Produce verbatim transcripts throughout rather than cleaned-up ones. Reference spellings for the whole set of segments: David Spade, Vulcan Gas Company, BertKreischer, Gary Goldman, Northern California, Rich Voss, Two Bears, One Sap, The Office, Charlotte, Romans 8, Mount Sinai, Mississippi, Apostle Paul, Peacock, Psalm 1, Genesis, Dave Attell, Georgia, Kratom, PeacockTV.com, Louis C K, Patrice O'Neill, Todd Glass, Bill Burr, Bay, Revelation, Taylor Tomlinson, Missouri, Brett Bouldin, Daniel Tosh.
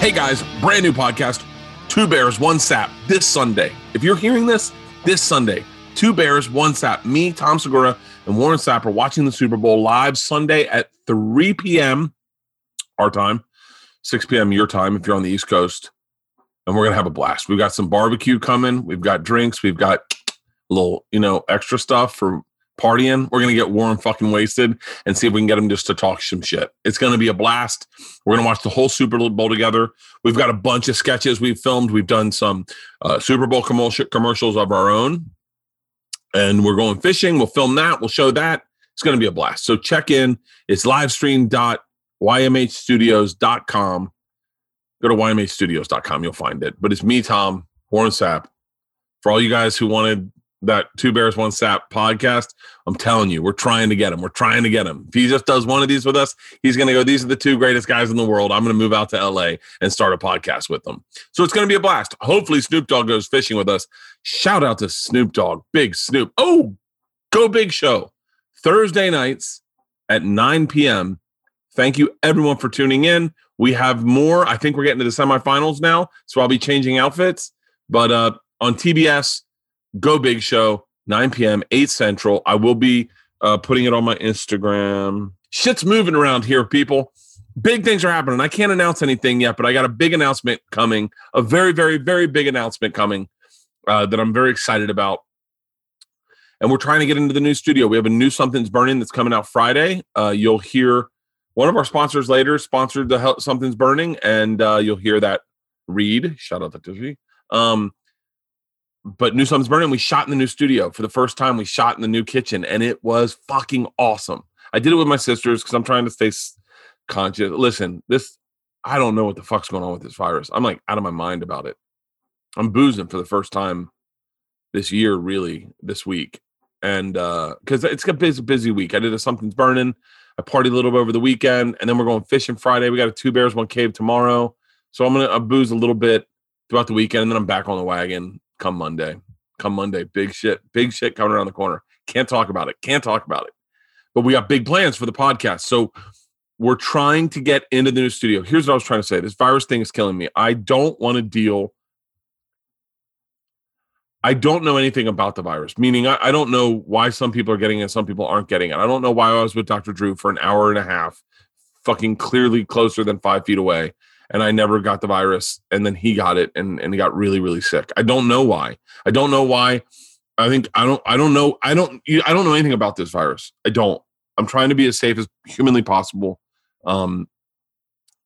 Hey guys, brand new podcast, Two Bears, One Sap, this Sunday. If you're hearing this, this Sunday, Two Bears, One Sap. Me, Tom Segura, and Warren Sapp are watching the Super Bowl live Sunday at three p.m. our time, six p.m. your time if you're on the East Coast. And we're going to have a blast. We've got some barbecue coming. We've got drinks. We've got a little, you know, extra stuff for partying. We're going to get Warren fucking wasted and see if we can get him just to talk some shit. It's going to be a blast. We're going to watch the whole Super Bowl together. We've got a bunch of sketches we've filmed. We've done some uh, Super Bowl commercial- commercials of our own. And we're going fishing. We'll film that. We'll show that. It's going to be a blast. So check in. It's livestream dot y m h studios dot com. Go to y m h studios dot com. You'll find it. But it's me, Tom, Warren Sapp. For all you guys who wanted that Two Bears, One Sap podcast, I'm telling you, we're trying to get him. We're trying to get him. If he just does one of these with us, he's going to go, these are the two greatest guys in the world. I'm going to move out to L A and start a podcast with them. So it's going to be a blast. Hopefully Snoop Dogg goes fishing with us. Shout out to Snoop Dogg, Big Snoop. Oh, go Big Show. Thursday nights at nine p.m. Thank you everyone for tuning in. We have more. I think we're getting to the semifinals now, so I'll be changing outfits. But uh, on T B S, Go Big Show, nine p.m., eight Central. I will be uh, putting it on my Instagram. Shit's moving around here, people. Big things are happening. I can't announce anything yet, but I got a big announcement coming, a very, very, very big announcement coming uh, that I'm very excited about. And we're trying to get into the new studio. We have a new Something's Burning that's coming out Friday. Uh, you'll hear one of our sponsors later sponsored the Hel- Something's Burning, and uh, you'll hear that read. Shout out to Tushy. Um But New Something's Burning, we shot in the new studio for the first time. We shot in the new kitchen, and it was fucking awesome. I did it with my sisters because I'm trying to stay conscious. Listen, this, I don't know what the fuck's going on with this virus. I'm like out of my mind about it. I'm boozing for the first time this year, really, this week. And uh, because it's a busy, busy week. I did a Something's Burning. I partied a little bit over the weekend, and then we're going fishing Friday. We got a Two Bears, One Cave tomorrow. So I'm going to booze a little bit throughout the weekend, and then I'm back on the wagon. Come Monday, come Monday, big shit, big shit coming around the corner. Can't talk about it. Can't talk about it. But we got big plans for the podcast. So we're trying to get into the new studio. Here's what I was trying to say. This virus thing is killing me. I don't want to deal. I don't know anything about the virus, meaning I, I don't know why some people are getting it and some people aren't getting it. I don't know why I was with Doctor Drew for an hour and a half, fucking clearly closer than five feet away. And I never got the virus, and then he got it, and, and he got really, really sick. I don't know why. I don't know why. I think I don't. I don't know. I don't. I don't know anything about this virus. I don't. I'm trying to be as safe as humanly possible. Um,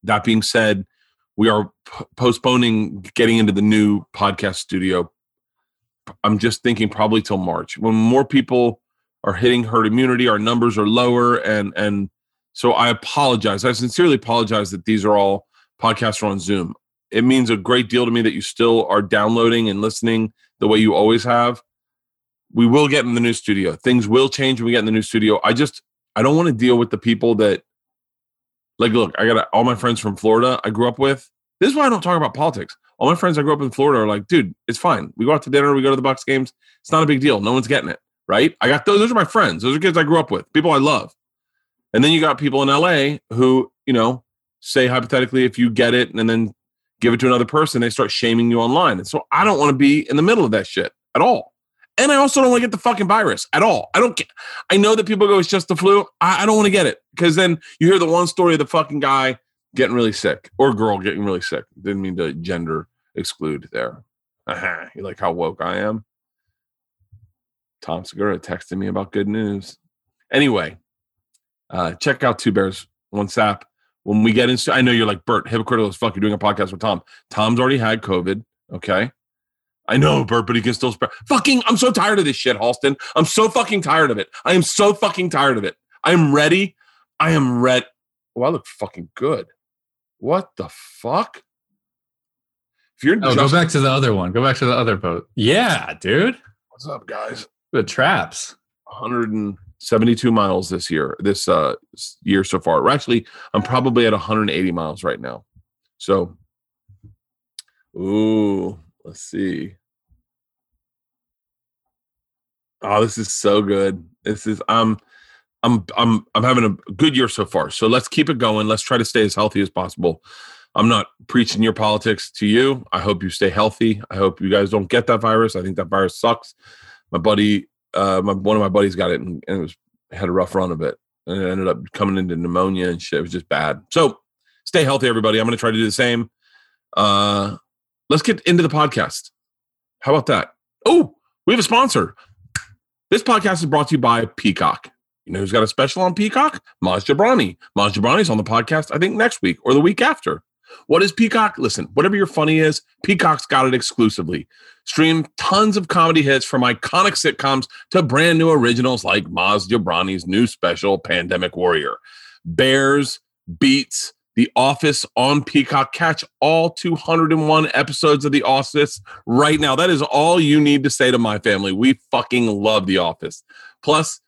that being said, we are p- postponing getting into the new podcast studio. I'm just thinking probably till March, when more people are hitting herd immunity, our numbers are lower, and and so I apologize. I sincerely apologize that these are all. Podcasts are on Zoom. It means a great deal to me that you still are downloading and listening the way you always have. We will get in the new studio. Things will change when we get in the new studio. I just, I don't want to deal with the people that, like, look, I got all my friends from Florida I grew up with. This is why I don't talk about politics. All my friends I grew up in Florida are like, dude, it's fine. We go out to dinner. We go to the Bucs games. It's not a big deal. No one's getting it, right? I got those. Those are my friends. Those are kids I grew up with, people I love. And then you got people in L A who, you know, say hypothetically, if you get it and then give it to another person, they start shaming you online. And so I don't want to be in the middle of that shit at all. And I also don't want to get the fucking virus at all. I don't. I know that people go, it's just the flu. I, I don't want to get it, because then you hear the one story of the fucking guy getting really sick, or girl getting really sick. Didn't mean to gender exclude there. Uh-huh. You like how woke I am? Tom Segura texted me about good news. Anyway, uh, check out Two Bears, One Sap. When we get into, I know you're like, Bert, hypocritical as fuck. You're doing a podcast with Tom. Tom's already had COVID. Okay. I know, Bert, but he can still spread. Fucking, I'm so tired of this shit, Halston. I'm so fucking tired of it. I am so fucking tired of it. I'm ready. I am ready. Oh, I look fucking good. What the fuck? If you're oh, just- go back to the other one. Go back to the other boat. Yeah, dude. What's up, guys? The traps. one hundred and seventy-two miles this year, this uh, year so far. We're actually, I'm probably at one hundred eighty miles right now. So, ooh, let's see. Oh, this is so good. This is um, I'm I'm I'm having a good year so far. So let's keep it going. Let's try to stay as healthy as possible. I'm not preaching your politics to you. I hope you stay healthy. I hope you guys don't get that virus. I think that virus sucks. My buddy, uh, my, one of my buddies got it and, and it was, had a rough run of it. And it ended up coming into pneumonia and shit. It was just bad. So stay healthy, everybody. I'm going to try to do the same. Uh, let's get into the podcast. How about that? Oh, we have a sponsor. This podcast is brought to you by Peacock. You know who's got a special on Peacock? Maz Jobrani. Maz Jobrani's on the podcast, I think, next week or the week after. What is Peacock? Listen, whatever your funny is, Peacock's got it exclusively. Stream tons of comedy hits from iconic sitcoms to brand new originals like Maz Jobrani's new special, Pandemic Warrior. Bears, Beats, The Office on Peacock. Catch all two hundred one episodes of The Office right now. That is all you need to say to my family. We fucking love The Office. Plus,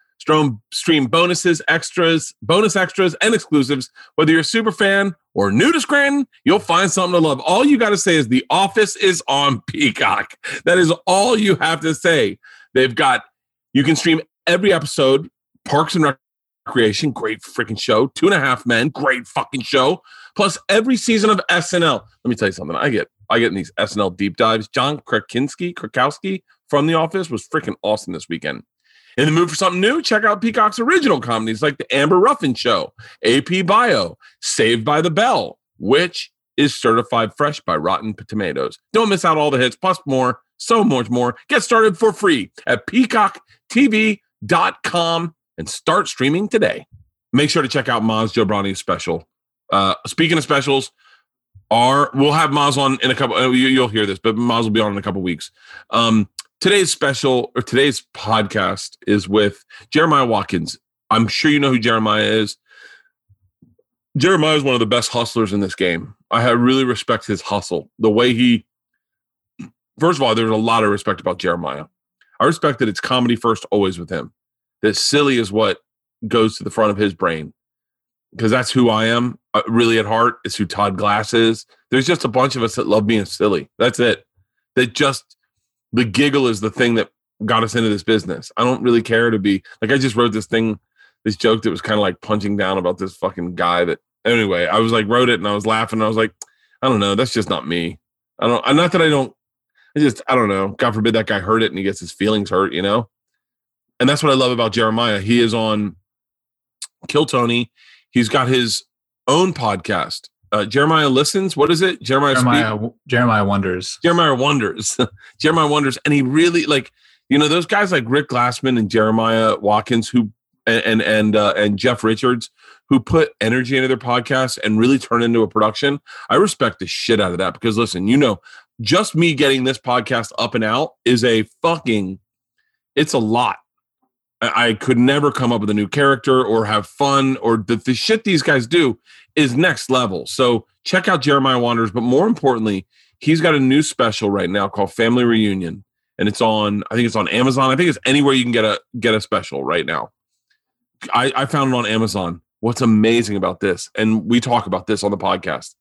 stream bonuses, extras, bonus extras, and exclusives. Whether you're a super fan or new to Scranton, you'll find something to love. All you got to say is The Office is on Peacock. That is all you have to say. They've got, you can stream every episode, Parks and Recreation, great freaking show. Two and a Half Men, great fucking show. Plus every season of S N L. Let me tell you something. I get, I get in these S N L deep dives. John Krasinski, Krakowski from The Office was freaking awesome this weekend. In the mood for something new? Check out Peacock's original comedies like The Amber Ruffin Show, A P Bio, Saved by the Bell, which is certified fresh by Rotten Tomatoes. Don't miss out all the hits, plus more, so much more. Get started for free at peacock t v dot com and start streaming today. Make sure to check out Maz Jobrani's special. Uh, speaking of specials, our, we'll have Maz on in a couple, you, you'll hear this, but Maz will be on in a couple weeks. Um, Today's special or today's podcast is with Jeremiah Watkins. I'm sure you know who Jeremiah is. Jeremiah is one of the best hustlers in this game. I really respect his hustle. The way he, first of all, there's a lot of respect about Jeremiah. I respect that it's comedy first, always with him. That silly is what goes to the front of his brain because that's who I am really at heart. It's who Todd Glass is. There's just a bunch of us that love being silly. That's it. That just, the giggle is the thing that got us into this business. I don't really care to be like, I just wrote this thing, this joke that was kind of like punching down about this fucking guy that anyway, I was like, wrote it and I was laughing. And I was like, I don't know. That's just not me. I don't, I'm not that I don't, I just, I don't know. God forbid that guy heard it and he gets his feelings hurt, you know? And that's what I love about Jeremiah. He is on Kill Tony. He's got his own podcast. Uh, Jeremiah listens. What is it? Jeremiah Jeremiah, Jeremiah Wonders. Jeremiah Wonders. Jeremiah Wonders. And he really like, you know, those guys like Rick Glassman and Jeremiah Watkins who and and and, uh, and Jeff Richards who put energy into their podcast and really turn into a production. I respect the shit out of that because listen, you know, just me getting this podcast up and out is a fucking, it's a lot. I could never come up with a new character or have fun or the, the shit these guys do is next level. So check out Jeremiah Wonders. But more importantly, he's got a new special right now called Family Reunion. And it's on, I think it's on Amazon. I think it's anywhere you can get a, get a special right now. I, I found it on Amazon. What's amazing about this, and we talk about this on the podcast,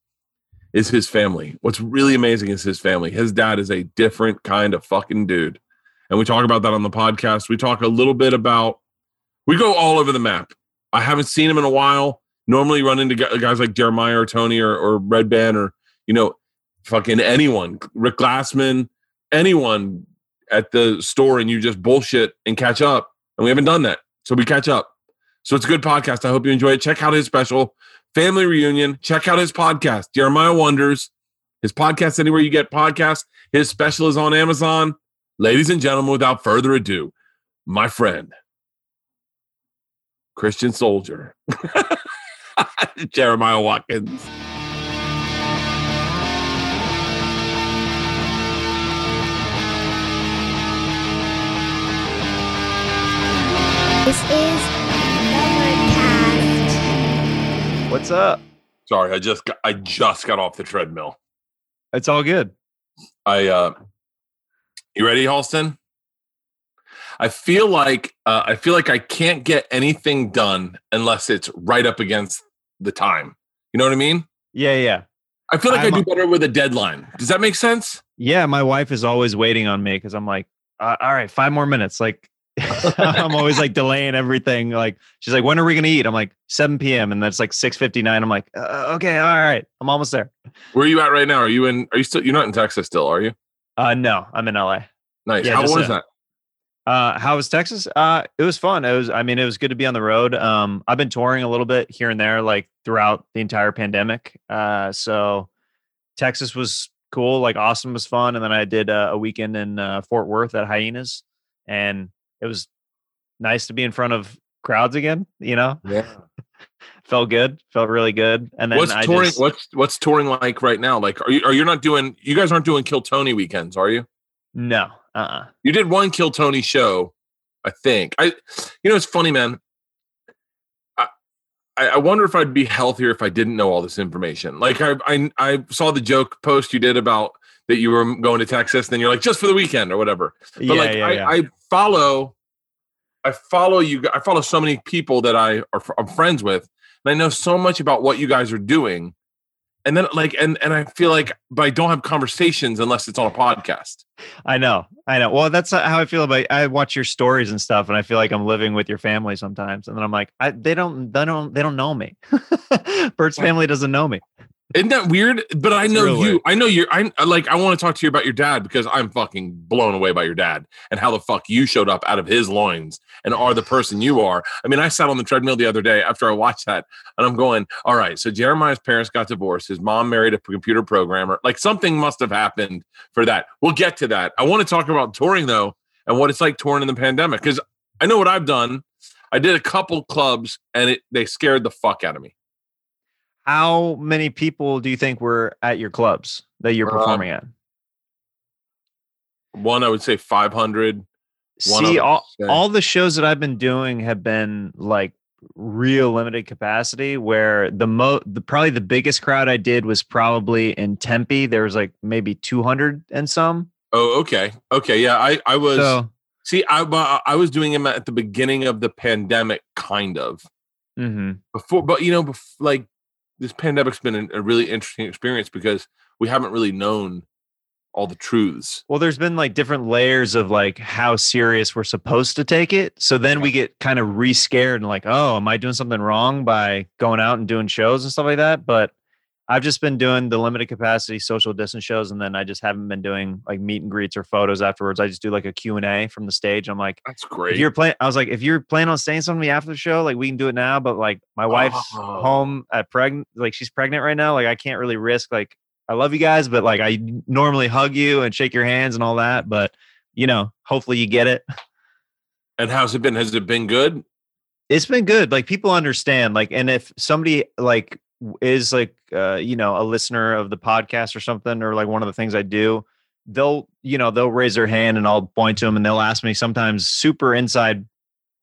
is his family. What's really amazing is his family. His dad is a different kind of fucking dude. And we talk about that on the podcast. We talk a little bit about, we go all over the map. I haven't seen him in a while. Normally run into guys like Jeremiah or Tony or, or Red Band or, you know, fucking anyone, Rick Glassman, anyone at the store and you just bullshit and catch up. And we haven't done that. So we catch up. So it's a good podcast. I hope you enjoy it. Check out his special Family Reunion. Check out his podcast, Jeremiah Wonders. His podcast, anywhere you get podcasts. His special is on Amazon. Ladies and gentlemen, without further ado, my friend, Christian Soldier, Jeremiah Watkins. This is Overcast. What's up? Sorry, I just got, I just got off the treadmill. It's all good. I, uh, You ready, Halston? I feel like uh, I feel like I can't get anything done unless it's right up against the time. You know what I mean? Yeah, yeah. I feel like I'm, I do better with a deadline. Does that make sense? Yeah, my wife is always waiting on me because I'm like, uh, all right, five more minutes. Like, I'm always like delaying everything. Like, she's like, when are we going to eat? I'm like, seven p.m. And that's like six fifty-nine. I'm like, uh, okay, all right. I'm almost there. Where are you at right now? Are you in, are you still, you're not in Texas still, are you? Uh, no, I'm in L A. Nice. Yeah, how was uh, that? Uh, how was Texas? Uh, it was fun. It was, I mean, it was good to be on the road. Um, I've been touring a little bit here and there, like throughout the entire pandemic. Uh, so Texas was cool. Like Austin was fun. And then I did uh, a weekend in uh, Fort Worth at Hyenas, and it was nice to be in front of crowds again, you know? Yeah. Felt good. Felt really good. And then what's I touring, just, what's, what's touring like right now? Like, are you, are you not doing, you guys aren't doing Kill Tony weekends, are you? No. Uh-uh. You did one Kill Tony show, I think. I, you know, it's funny, man. I, I wonder if I'd be healthier if I didn't know all this information. Like, I, I, I saw the joke post you did about that you were going to Texas, and then you're like, just for the weekend or whatever. But yeah, like, yeah, I, yeah. I follow, I follow you. I follow so many people that I are I'm friends with, and I know so much about what you guys are doing. And then, like, and and I feel like, but I don't have conversations unless it's on a podcast. I know, I know. Well, that's how I feel about. I watch your stories and stuff, and I feel like I'm living with your family sometimes. And then I'm like, I, they don't, they don't, they don't know me. Bert's family doesn't know me. Isn't that weird? But I know really you. Weird. I know you're. I like. I want to talk to you about your dad because I'm fucking blown away by your dad and how the fuck you showed up out of his loins and are the person you are. I mean, I sat on the treadmill the other day after I watched that, and I'm going, all right. So Jeremiah's parents got divorced. His mom married a computer programmer. Like something must have happened for that. We'll get to that. I want to talk about touring though and what it's like touring in the pandemic because I know what I've done. I did a couple clubs and it, they scared the fuck out of me. How many people do you think were at your clubs that you're performing uh, at? One, I would say five hundred. See, all, all the shows that I've been doing have been like real limited capacity where the mo the probably the biggest crowd I did was probably in Tempe. There was like maybe two hundred and some. Oh, okay. Okay. Yeah. I, I was, so, see, I, I was doing them at the beginning of the pandemic kind of mm-hmm. before, but you know, before, like, this pandemic's been a really interesting experience because we haven't really known all the truths. Well, there's been like different layers of like how serious we're supposed to take it. So then we get kind of re-scared and like, oh, am I doing something wrong by going out and doing shows and stuff like that? But I've just been doing the limited capacity social distance shows. And then I just haven't been doing like meet and greets or photos afterwards. I just do like a Q and A from the stage. I'm like, that's great. If you're playing, I was like, if you're planning on saying something to me after the show, like we can do it now. But like my wife's oh. home at pregnant, like she's pregnant right now. Like I can't really risk, like, I love you guys, but like I normally hug you and shake your hands and all that. But you know, hopefully you get it. And how's it been? Has it been good? It's been good. Like people understand, like, and if somebody like, is like, uh, you know, a listener of the podcast or something, or like one of the things I do, they'll, you know, they'll raise their hand and I'll point to them and they'll ask me sometimes super inside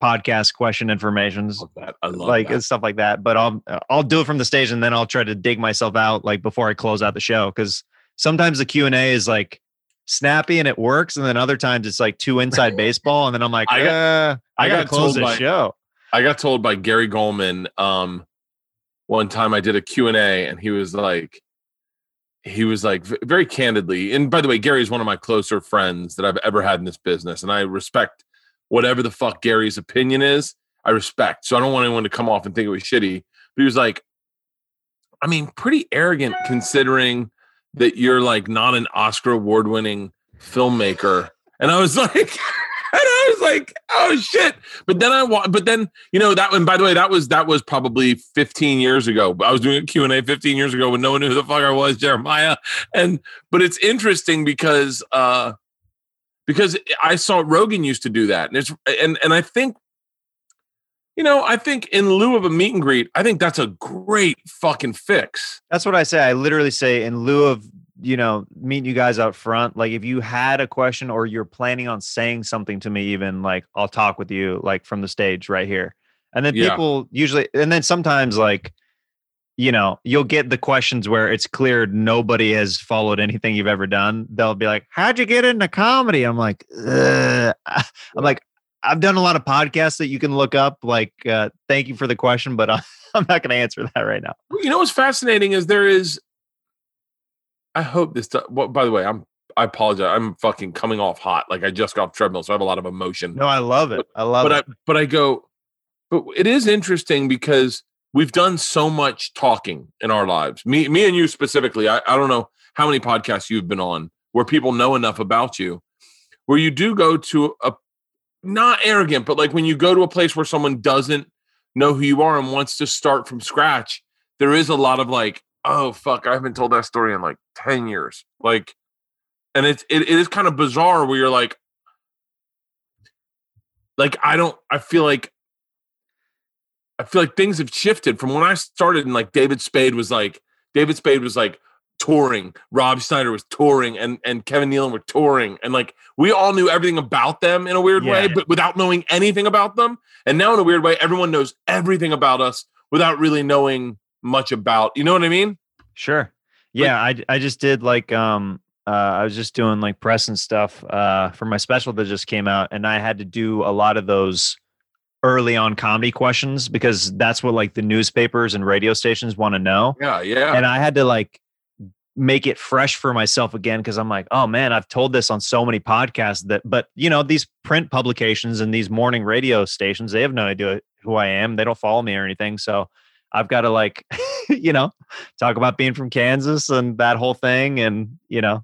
podcast question informations, like that. And stuff like that. But I'll, I'll do it from the stage and then I'll try to dig myself out like before I close out the show. Cause sometimes the Q and A is like snappy and it works. And then other times it's like too inside baseball. And then I'm like, I got, uh, I, I got to close this by, show. I got told by Gary Goldman, um, one time I did a Q and A and he was like, he was like very candidly. And by the way, Gary's one of my closer friends that I've ever had in this business. And I respect whatever the fuck Gary's opinion is. I respect. So I don't want anyone to come off and think it was shitty. But he was like, I mean, pretty arrogant considering that you're like not an Oscar award winning filmmaker. And I was like... And I was like, oh shit. But then I want, but then, you know, that one, by the way, that was, that was probably fifteen years ago. I was doing a Q and A fifteen years ago when no one knew who the fuck I was, Jeremiah. And, but it's interesting because, uh, because I saw Rogan used to do that. And it's, and, and I think, you know, I think in lieu of a meet and greet, I think that's a great fucking fix. That's what I say. I literally say in lieu of, you know, meeting you guys out front. Like if you had a question or you're planning on saying something to me, even like, I'll talk with you like from the stage right here. And then yeah. people usually, and then sometimes like, you know, you'll get the questions where it's clear nobody has followed anything you've ever done. They'll be like, how'd you get into comedy? I'm like, Ugh. I'm like, I've done a lot of podcasts that you can look up. Like, uh, thank you for the question, but I'm not going to answer that right now. You know, what's fascinating is there is, I hope this, well, by the way, I'm, I apologize. I'm fucking coming off hot. Like I just got off the treadmill, so I have a lot of emotion. No, I love it. But, I love but it. I, but I go, but it is interesting because we've done so much talking in our lives. Me, me and you specifically, I, I don't know how many podcasts you've been on where people know enough about you, where you do go to a, not arrogant, but like when you go to a place where someone doesn't know who you are and wants to start from scratch, there is a lot of like, oh, fuck, I haven't told that story in like ten years. Like, and it's, it, it is kind of bizarre where you're like, like, I don't, I feel like, I feel like things have shifted from when I started and like David Spade was like, David Spade was like touring, Rob Schneider was touring and, and Kevin Nealon were touring. And like, we all knew everything about them in a weird yeah. way, but without knowing anything about them. And now in a weird way, everyone knows everything about us without really knowing much about, you know what I mean? Sure. Yeah. Like, I, I just did like, um, uh, I was just doing like press and stuff, uh, for my special that just came out. And I had to do a lot of those early on comedy questions because that's what like the newspapers and radio stations want to know. Yeah. Yeah. And I had to like make it fresh for myself again. Cause I'm like, oh man, I've told this on so many podcasts that, but you know, these print publications and these morning radio stations, they have no idea who I am. They don't follow me or anything. So I've got to like, you know, talk about being from Kansas and that whole thing. And you know,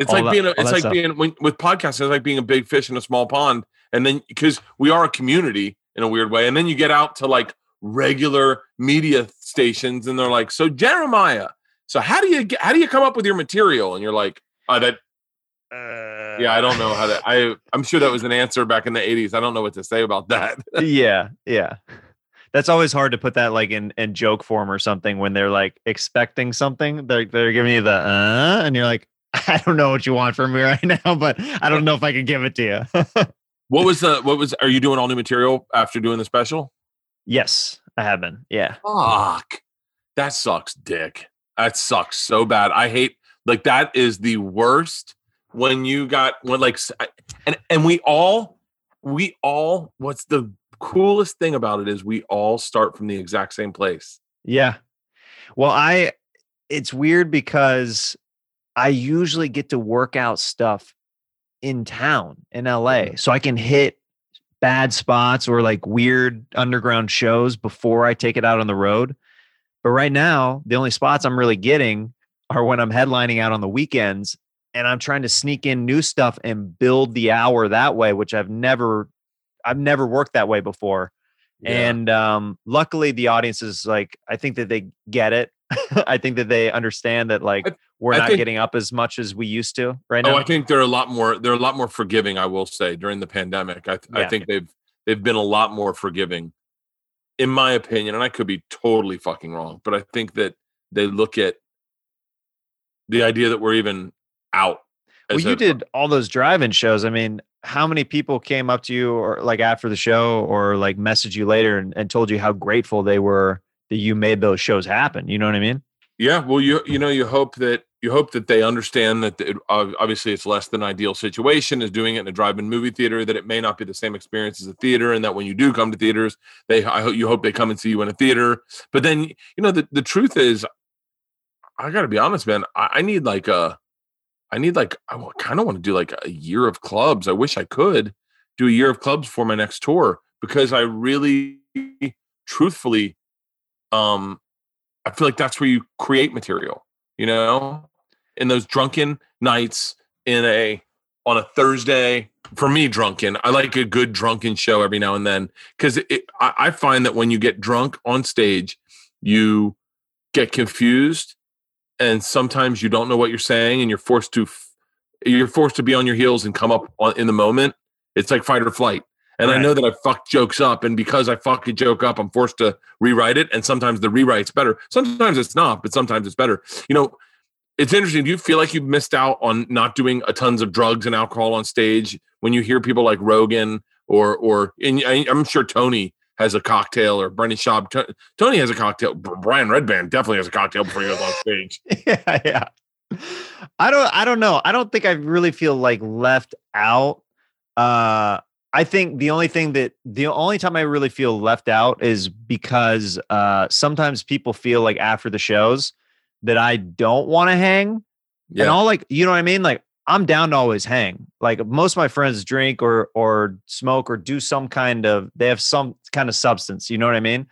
it's like that, being, a, it's like stuff. being when, with podcasts, it's like being a big fish in a small pond. And then, cause we are a community, in a weird way. And then you get out to like regular media stations and they're like, so Jeremiah, so how do you get, how do you come up with your material? And you're like, oh, that, uh, yeah, I don't know how to, I, I'm sure that was an answer back in the eighties. I don't know what to say about that. yeah. Yeah. That's always hard to put that like in, in joke form or something when they're like expecting something. They're, they're giving you the, uh, and you're like, I don't know what you want from me right now, but I don't know if I can give it to you. What was the, what was, are you doing all new material after doing the special? Yes, I have been. Yeah. Fuck. That sucks, dick. That sucks so bad. I hate, like, that is the worst when you got, when like, and, and we all, we all, what's the coolest thing about it is we all start from the exact same place. Yeah. Well, I, it's weird because I usually get to work out stuff in town in L A, so I can hit bad spots or like weird underground shows before I take it out on the road. But right now, the only spots I'm really getting are when I'm headlining out on the weekends, and I'm trying to sneak in new stuff and build the hour that way, which I've never, I've never worked that way before. Yeah. And um, luckily, the audience is like, I think that they get it. I think that they understand that like we're I not think, getting up as much as we used to right now. Oh, I think they're a lot more they're a lot more forgiving, I will say, during the pandemic. I th- yeah. I think they've they've been a lot more forgiving, in my opinion, and I could be totally fucking wrong, but I think that they look at the idea that we're even out. Well, you a- did all those drive-in shows. I mean, how many people came up to you or like after the show or like messaged you later and, and told you how grateful they were that you made those shows happen? You know what I mean? Yeah. Well, you, you know, you hope that you hope that they understand that it, obviously it's less than ideal situation is doing it in a drive-in movie theater, that it may not be the same experience as a theater. And that when you do come to theaters, they, I hope you hope they come and see you in a theater. But then, you know, the, the truth is, I gotta be honest, man, I, I need like a, I need like, I kind of want to do like a year of clubs. I wish I could do a year of clubs for my next tour because I really truthfully, Um, I feel like that's where you create material, you know, in those drunken nights in a, on a Thursday. For me, drunken, I like a good drunken show every now and then. Cause it, I, I find that when you get drunk on stage, you get confused and sometimes you don't know what you're saying and you're forced to, you're forced to be on your heels and come up on, in the moment. It's like fight or flight. And right. I know that I fucked jokes up, and because I fucked a joke up, I'm forced to rewrite it. And sometimes the rewrite's better. Sometimes it's not, but sometimes it's better. You know, it's interesting. Do you feel like you missed out on not doing a tons of drugs and alcohol on stage when you hear people like Rogan or, or and I'm sure Tony has a cocktail or Brendan Schaub. Tony has a cocktail. Brian Redband definitely has a cocktail before he goes on stage. yeah, yeah. I don't, I don't know. I don't think I really feel like left out. Uh, I think the only thing that the only time I really feel left out is because uh, sometimes people feel like after the shows that I don't want to hang. Yeah. And I'll like, you know what I mean? Like I'm down to always hang. Like most of my friends drink or or smoke or do some kind of, they have some kind of substance. You know what I mean?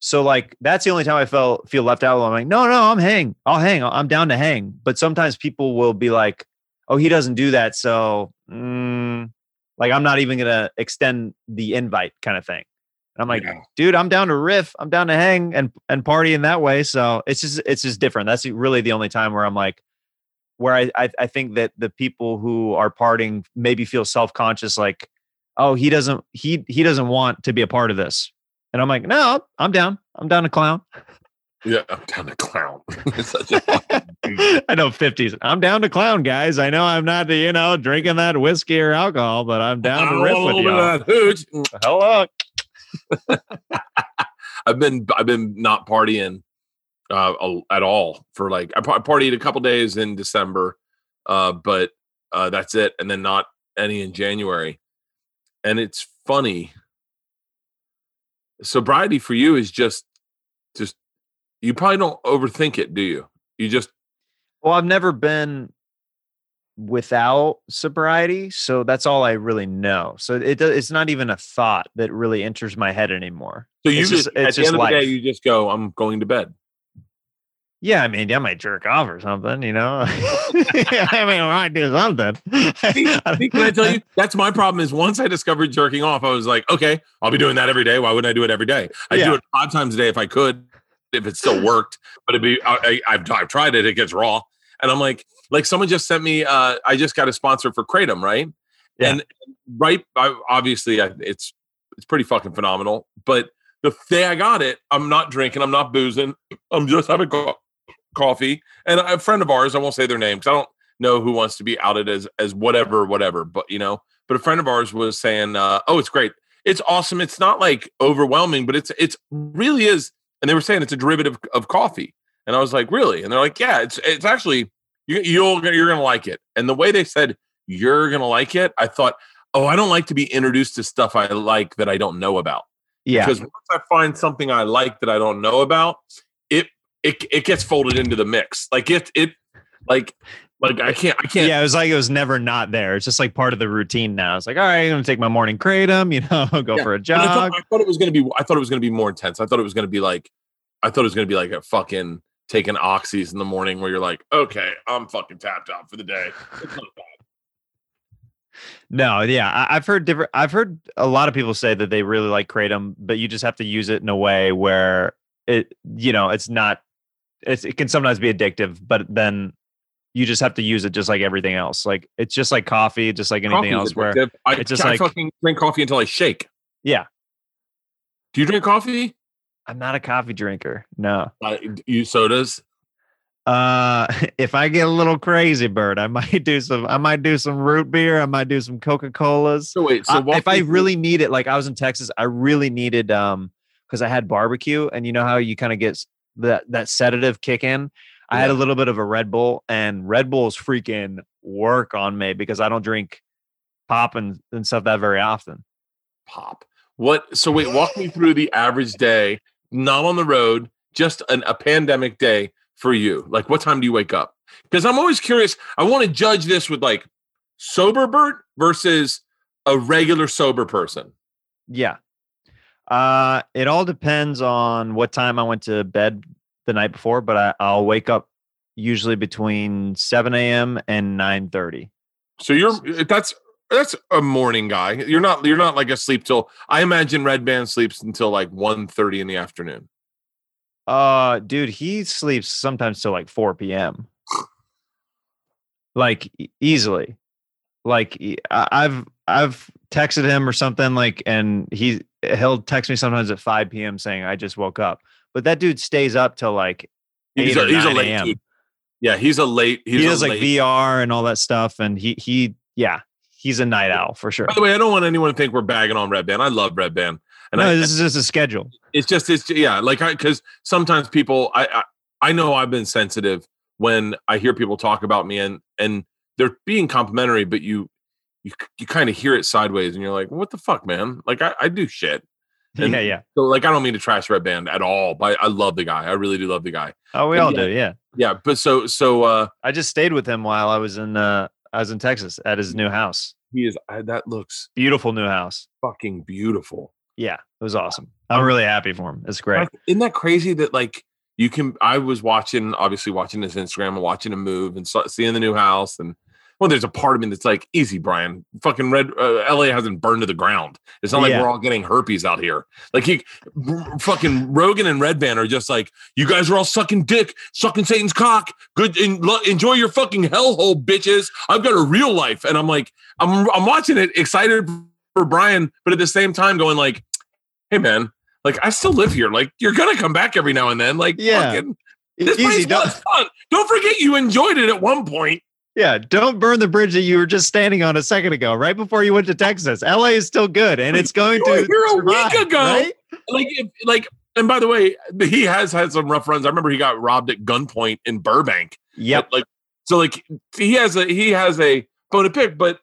So like, that's the only time I felt feel left out. I'm like, no, no, I'm hang. I'll hang. I'm down to hang. But sometimes people will be like, oh, he doesn't do that. So mm, like, I'm not even going to extend the invite kind of thing. And I'm like, yeah. dude, I'm down to riff. I'm down to hang and, and party in that way. So it's just, it's just different. That's really the only time where I'm like, where I, I, I think that the people who are partying maybe feel self-conscious, like, oh, he doesn't, he, he doesn't want to be a part of this. And I'm like, no, I'm down. I'm down to clown. Yeah. I'm down to clown. Such a I know fifties. I'm down to clown, guys. I know I'm not, you know, drinking that whiskey or alcohol, but I'm down to riff with y'all. Hooch. Hello. I've been I've been not partying uh, at all for like I partied a couple days in December, uh, but uh, that's it, and then not any in January. And it's funny. Sobriety for you is just just you probably don't overthink it, do you? You just well, I've never been without sobriety, so that's all I really know. So it it's not even a thought that really enters my head anymore. So you it's just, just at the end life. Of the day, you just go, I'm going to bed. Yeah, I mean, I might jerk off or something, you know. I mean, I might do something. I think, can I tell you? That's my problem. Is once I discovered jerking off, I was like, okay, I'll be doing that every day. Why wouldn't I do it every day? I yeah. do it five times a day if I could, if it still worked. But it'd be I, I, I've I've tried it. It gets raw, and I'm like. Like someone just sent me, uh, I just got a sponsor for Kratom, right? Yeah. And right, I, obviously, I, it's it's pretty fucking phenomenal. But the day I got it, I'm not drinking, I'm not boozing, I'm just having co- coffee. And a friend of ours, I won't say their name because I don't know who wants to be outed as as whatever, whatever. But you know, but a friend of ours was saying, uh, "Oh, it's great, it's awesome. It's not like overwhelming, but it's it's really is." And they were saying it's a derivative of coffee. And I was like, "Really?" And they're like, "Yeah, it's it's actually." You, you're you're gonna like it, and the way they said you're gonna like it, I thought, oh, I don't like to be introduced to stuff I like that I don't know about. Yeah, because once I find something I like that I don't know about, it it it gets folded into the mix. Like it it like like I can't I can't. Yeah, it was like it was never not there. It's just like part of the routine now. It's like, all right, I'm gonna take my morning kratom, you know, go yeah. for a jog. I thought, I thought it was gonna be I thought it was gonna be more intense. I thought it was gonna be like I thought it was gonna be like a fucking. Taking oxys in the morning where you're like, okay, I'm fucking tapped out for the day. It's not bad. No, yeah. I, I've heard different I've heard a lot of people say that they really like Kratom, but you just have to use it in a way where it, you know, it's not it's, it can sometimes be addictive, but then you just have to use it just like everything else. Like it's just like coffee, just like anything Coffee's else addictive. Where I, it's just I like fucking drink coffee until I shake. Yeah. Do you drink coffee? I'm not a coffee drinker. No. Uh, you sodas? Uh, if I get a little crazy, Bird, I might do some. I might do some root beer. I might do some Coca-Colas. So wait, so uh, if I really need it, like I was in Texas, I really needed um because I had barbecue, and you know how you kind of get that that sedative kick in. Yeah. I had a little bit of a Red Bull, and Red Bulls freaking work on me because I don't drink pop and, and stuff that very often. Pop. What? So wait, walk me through the average day. Not on the road, just an, a pandemic day for you. Like, what time do you wake up? Because I'm always curious. I want to judge this with like sober Bert versus a regular sober person. Yeah. Uh, it all depends on what time I went to bed the night before, but I, I'll wake up usually between seven a.m. and nine thirty. So you're, that's, that's a morning guy. You're not, you're not like a sleep till I imagine Red Band sleeps until like one thirty in the afternoon. Uh, dude, he sleeps sometimes till like four p.m. Like easily. Like I've, I've texted him or something like, and he, he'll text me sometimes at five p.m. saying, I just woke up, but that dude stays up till like eight or nine a.m. Dude. Yeah. He's a late, he's he does like V R and all that stuff. And he, he, yeah. He's a night owl for sure. By the way, I don't want anyone to think we're bagging on Red Band. I love Red Band. And no, I, this is just a schedule. It's just, it's yeah, like I because sometimes people, I, I I know I've been sensitive when I hear people talk about me and and they're being complimentary, but you you you kind of hear it sideways and you're like, what the fuck, man? Like I, I do shit. And yeah, yeah. So like I don't mean to trash Red Band at all, but I love the guy. I really do love the guy. Oh, we but all yeah, do, yeah, yeah. But so so uh, I just stayed with him while I was in. Uh, I was in Texas at his new house. He is. I, that looks beautiful. New house. Fucking beautiful. Yeah, it was awesome. I'm really happy for him. It's great. Isn't that crazy that like you can, I was watching, obviously watching his Instagram and watching him move and seeing the new house. And well, there's a part of me that's like, easy, Brian, fucking red. Uh, L A hasn't burned to the ground. It's not yeah. like we're all getting herpes out here. Like he fucking Rogan and Red Band are just like, you guys are all sucking dick, sucking Satan's cock. Good. En- enjoy your fucking hellhole, bitches. I've got a real life. And I'm like, I'm, I'm watching it excited for Brian, but at the same time going like, hey man, like I still live here. Like you're going to come back every now and then. Like, yeah, fucking, this Easy, place don't, was fun. Don't forget you enjoyed it at one point. Yeah. Don't burn the bridge that you were just standing on a second ago, right before you went to Texas. L A is still good. And like, it's going you to you're a survive, week ago. Right? Like, if, like, and by the way, he has had some rough runs. I remember he got robbed at gunpoint in Burbank. Yep. But like, so like he has a, he has a bone to pick, but,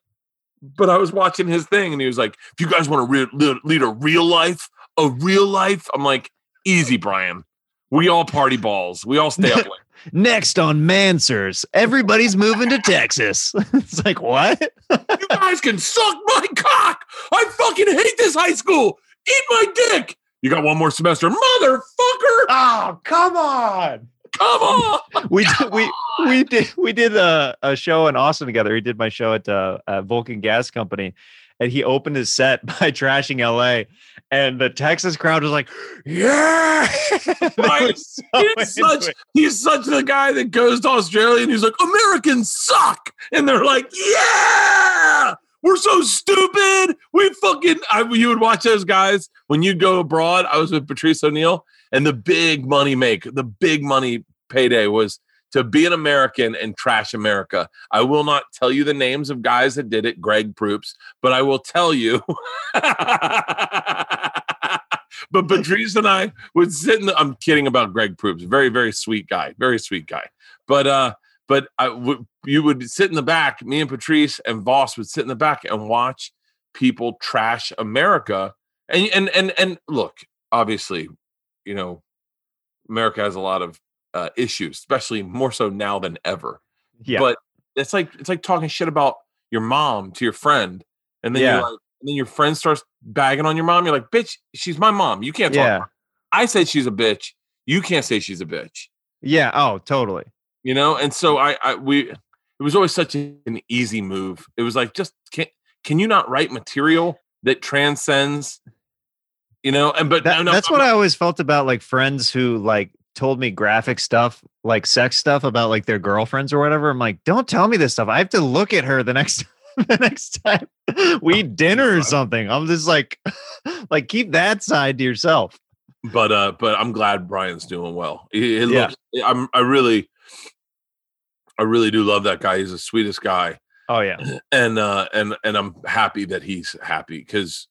but I was watching his thing and he was like, if you guys want to re- lead a real life, a real life. I'm like, easy, Brian. We all party balls. We all stay up late. Next on Mansers, everybody's moving to Texas. It's like, what? You guys can suck my cock. I fucking hate this high school. Eat my dick. You got one more semester. Motherfucker. Oh, come on. Come on. We come did, we on. we did we did a, a show in Austin together. He did my show at uh, uh, Vulcan Gas Company. And he opened his set by trashing L A, and the Texas crowd was like, "Yeah!" Right. So he's such it. he's such the guy that goes to Australia and he's like, "Americans suck," and they're like, "Yeah, we're so stupid. We fucking." I, you would watch those guys when you go abroad. I was with Patrice O'Neill, and the big money make the big money payday was to be an American and trash America. I will not tell you the names of guys that did it, Greg Proops, but I will tell you. But Patrice and I would sit in the, I'm kidding about Greg Proops. Very, very sweet guy. Very sweet guy. But uh, but I w- you would sit in the back, me and Patrice and Voss would sit in the back and watch people trash America. And and and and look, obviously, you know, America has a lot of Uh, issues, especially more so now than ever. Yeah. But it's like it's like talking shit about your mom to your friend, and then yeah. you're like, and then your friend starts bagging on your mom. You're like, bitch, she's my mom. You can't talk. Yeah. I said she's a bitch. You can't say she's a bitch. Yeah. Oh, totally. You know. And so I, I we, it was always such an easy move. It was like, just can can you not write material that transcends, you know? And but that, no, that's I'm, what I always felt about like friends who like told me graphic stuff, like sex stuff about like their girlfriends or whatever. I'm like, don't tell me this stuff. I have to look at her the next the next time we eat dinner or something. I'm just like, like keep that side to yourself. But uh, but I'm glad Brian's doing well. It, it yeah. looks, I'm I really, I really do love that guy. He's the sweetest guy. Oh yeah, and uh, and and I'm happy that he's happy because,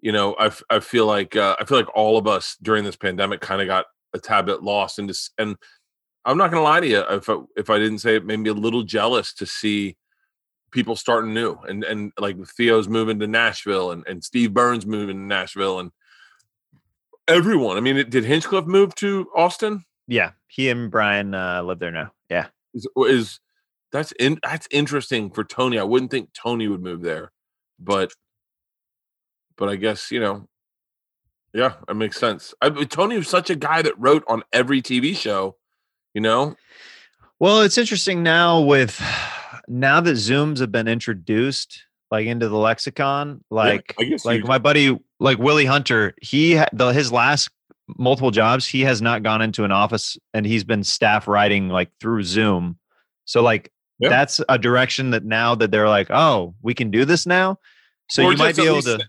you know, I I feel like uh, I feel like all of us during this pandemic kind of got a tad bit lost, and just, and I'm not gonna lie to you, if I, if I didn't say it, it made me a little jealous to see people starting new, and and like Theo's moving to Nashville, and and Steve Burns moving to Nashville, and everyone. I mean, did Hinchcliffe move to Austin? Yeah, he and Brian uh, live there now. Yeah, is, is that's in, that's interesting for Tony. I wouldn't think Tony would move there, but but I guess, you know. Yeah, it makes sense. I, Tony was such a guy that wrote on every T V show, you know? Well, it's interesting now with, now that Zooms have been introduced, like into the lexicon, like, yeah, like my buddy, like Willie Hunter, he, the, his last multiple jobs, he has not gone into an office and he's been staff writing like through Zoom. So like, yeah. that's a direction that now that they're like, oh, we can do this now. So or you might be able to,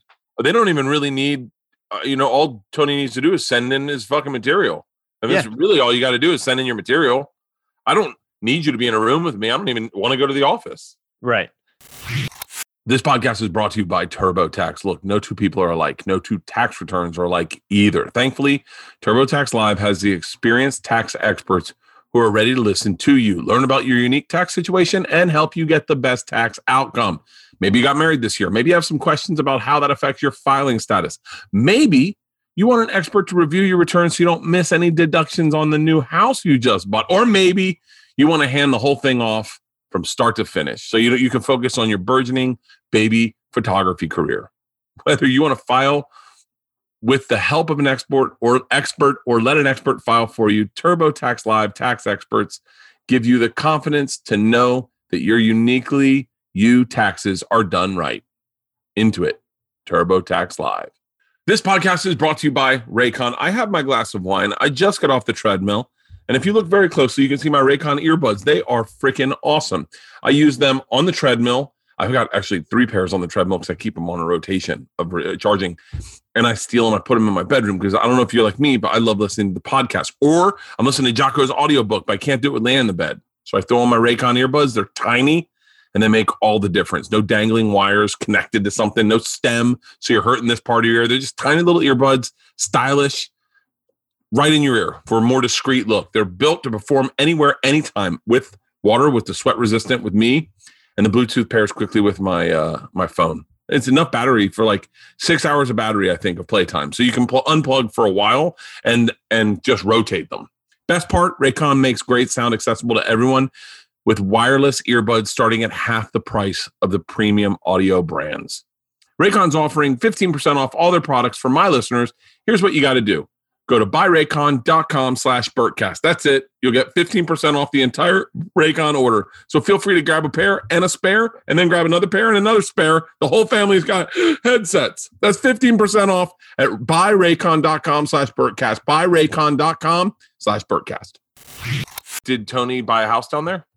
they don't even really need, Uh, you know, all Tony needs to do is send in his fucking material. I mean, yeah. It's really all you got to do is send in your material. I don't need you to be in a room with me. I don't even want to go to the office. Right. This podcast is brought to you by TurboTax. Look, no two people are alike. No two tax returns are alike either. Thankfully, TurboTax Live has the experienced tax experts who are ready to listen to you, learn about your unique tax situation, and help you get the best tax outcome. Maybe you got married this year. Maybe you have some questions about how that affects your filing status. Maybe you want an expert to review your return so you don't miss any deductions on the new house you just bought. Or maybe you want to hand the whole thing off from start to finish. So you you can focus on your burgeoning baby photography career. Whether you want to file with the help of an expert or expert or let an expert file for you, TurboTax Live tax experts give you the confidence to know that your uniquely you taxes are done right. Intuit, TurboTax Live. This podcast is brought to you by Raycon. I have my glass of wine. I just got off the treadmill. And if you look very closely, you can see my Raycon earbuds. They are freaking awesome. I use them on the treadmill. I've got actually three pairs on the treadmill because I keep them on a rotation of charging. And I steal them. I put them in my bedroom because I don't know if you're like me, but I love listening to the podcast. Or I'm listening to Jocko's audiobook, but I can't do it with laying in the bed. So I throw on my Raycon earbuds. They're tiny and they make all the difference. No dangling wires connected to something. No stem. So you're hurting this part of your ear. They're just tiny little earbuds, stylish, right in your ear for a more discreet look. They're built to perform anywhere, anytime with water, with the sweat resistant, with me. And the Bluetooth pairs quickly with my uh, my phone. It's enough battery for like six hours of battery, I think, of playtime. So you can pl- unplug for a while and and just rotate them. Best part, Raycon makes great sound accessible to everyone with wireless earbuds starting at half the price of the premium audio brands. Raycon's offering fifteen percent off all their products for my listeners. Here's what you got to do. Go to buyraycon.com slash Burtcast. That's it. You'll get fifteen percent off the entire Raycon order. So feel free to grab a pair and a spare, and then grab another pair and another spare. The whole family's got headsets. That's fifteen percent off at buyraycon.com slash Burtcast. Buyraycon.com slash Burtcast. Did Tony buy a house down there?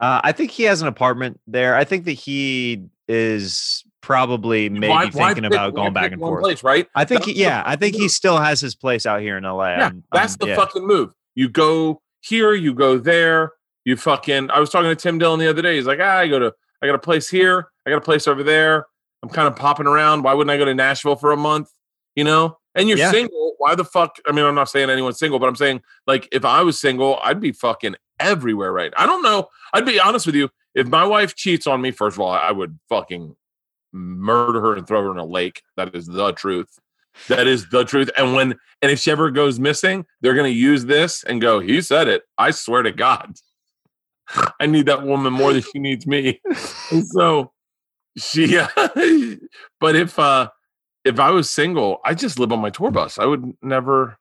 Uh, I think he has an apartment there. I think that he is... Probably maybe why, thinking why about pick, going back and forth. Place, right? I think, he, yeah, I think he still has his place out here in L A. Yeah, I'm, that's I'm, the yeah. fucking move. You go here, you go there, you fucking, I was talking to Tim Dillon the other day. He's like, ah, I go to, I got a place here. I got a place over there. I'm kind of popping around. Why wouldn't I go to Nashville for a month? You know, and you're yeah. single. Why the fuck? I mean, I'm not saying anyone's single, but I'm saying like, if I was single, I'd be fucking everywhere. Right. I don't know. I'd be honest with you. If my wife cheats on me, first of all, I would fucking murder her and throw her in a lake. That is the truth. That is the truth. And when and if she ever goes missing, they're gonna use this and go, he said it. I swear to God. I need that woman more than she needs me. And so she uh, but if uh if I was single, I'd just live on my tour bus. I would never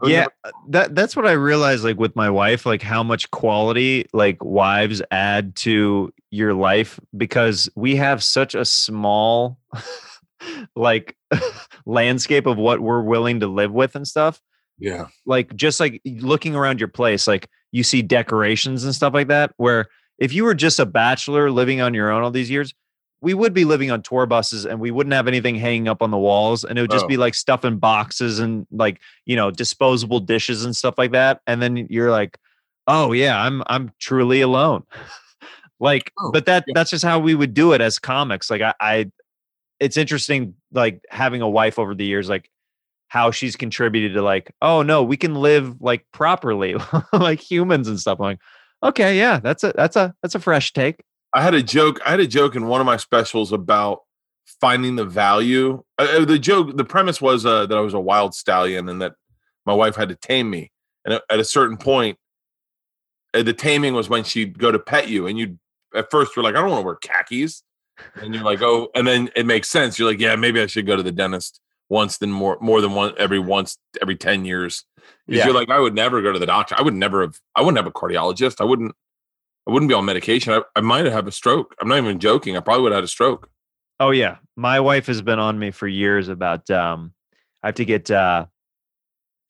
I would Yeah, never- that that's what I realized like with my wife, like how much quality like wives add to your life, because we have such a small like landscape of what we're willing to live with and stuff. Yeah. Like just like looking around your place, like you see decorations and stuff like that, where if you were just a bachelor living on your own all these years, we would be living on tour buses and we wouldn't have anything hanging up on the walls. And it would just oh. be like stuff in boxes and like, you know, disposable dishes and stuff like that. And then you're like, oh yeah, I'm, I'm truly alone. Like, oh, but that yeah. that's just how we would do it as comics. Like I, I, it's interesting, like having a wife over the years, like how she's contributed to like, oh no, we can live like properly, like humans and stuff. I'm like, okay, yeah, that's a, that's a, that's a fresh take. I had a joke. I had a joke in one of my specials about finding the value. Uh, the joke, the premise was uh, that I was a wild stallion and that my wife had to tame me. And at a certain point, uh, the taming was when she'd go to pet you and you'd, at first you're like, I don't want to wear khakis. And you're like, oh, and then it makes sense. You're like, yeah, maybe I should go to the dentist once then more, more than one, every once, every ten years. Yeah. You're like, I would never go to the doctor. I would never have, I wouldn't have a cardiologist. I wouldn't, I wouldn't be on medication. I, I might've had a stroke. I'm not even joking. I probably would have had a stroke. Oh yeah. My wife has been on me for years about, um, I have to get, uh,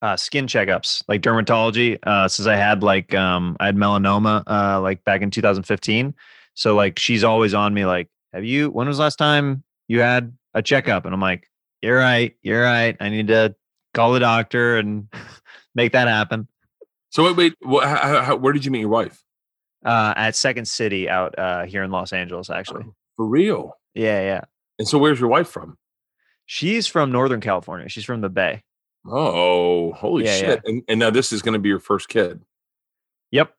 Uh, skin checkups, like dermatology, uh, since I had like, um, I had melanoma, uh, like back in two thousand fifteen. So like, she's always on me. Like, have you, when was the last time you had a checkup? And I'm like, you're right. You're right. I need to call the doctor and make that happen. So wait, wait, wh- how, how, where did you meet your wife? Uh, at Second City out, uh, here in Los Angeles, actually. Oh, for real? Yeah. Yeah. And so where's your wife from? She's from Northern California. She's from the Bay. Oh, holy yeah, shit. Yeah. And, and now this is going to be your first kid. Yep.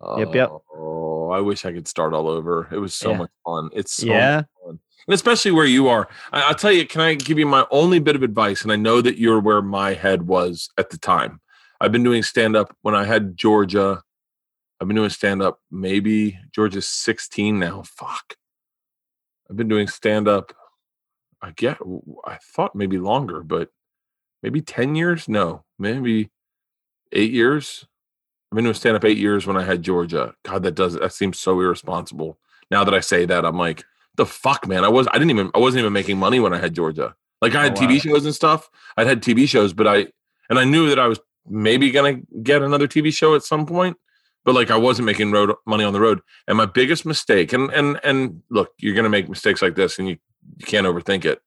Oh, yep. Yep. Oh, I wish I could start all over. It was so yeah. much fun. It's so yeah. much fun. And especially where you are. I, I'll tell you, can I give you my only bit of advice? And I know that you're where my head was at the time. I've been doing stand up when I had Georgia. I've been doing stand-up maybe, Georgia's sixteen now. Fuck. I've been doing stand-up, I get, I thought maybe longer, but maybe ten years? No, maybe eight years. I've been doing stand-up eight years when I had Georgia. God, that does, that seems so irresponsible. Now that I say that, I'm like, the fuck, man? I was, I didn't even, I wasn't even making money when I had Georgia. Like I had oh, wow. T V shows and stuff. I'd had T V shows, but I, and I knew that I was maybe going to get another T V show at some point. But like I wasn't making road money on the road. And my biggest mistake, and and and look, you're gonna make mistakes like this and you, you can't overthink it.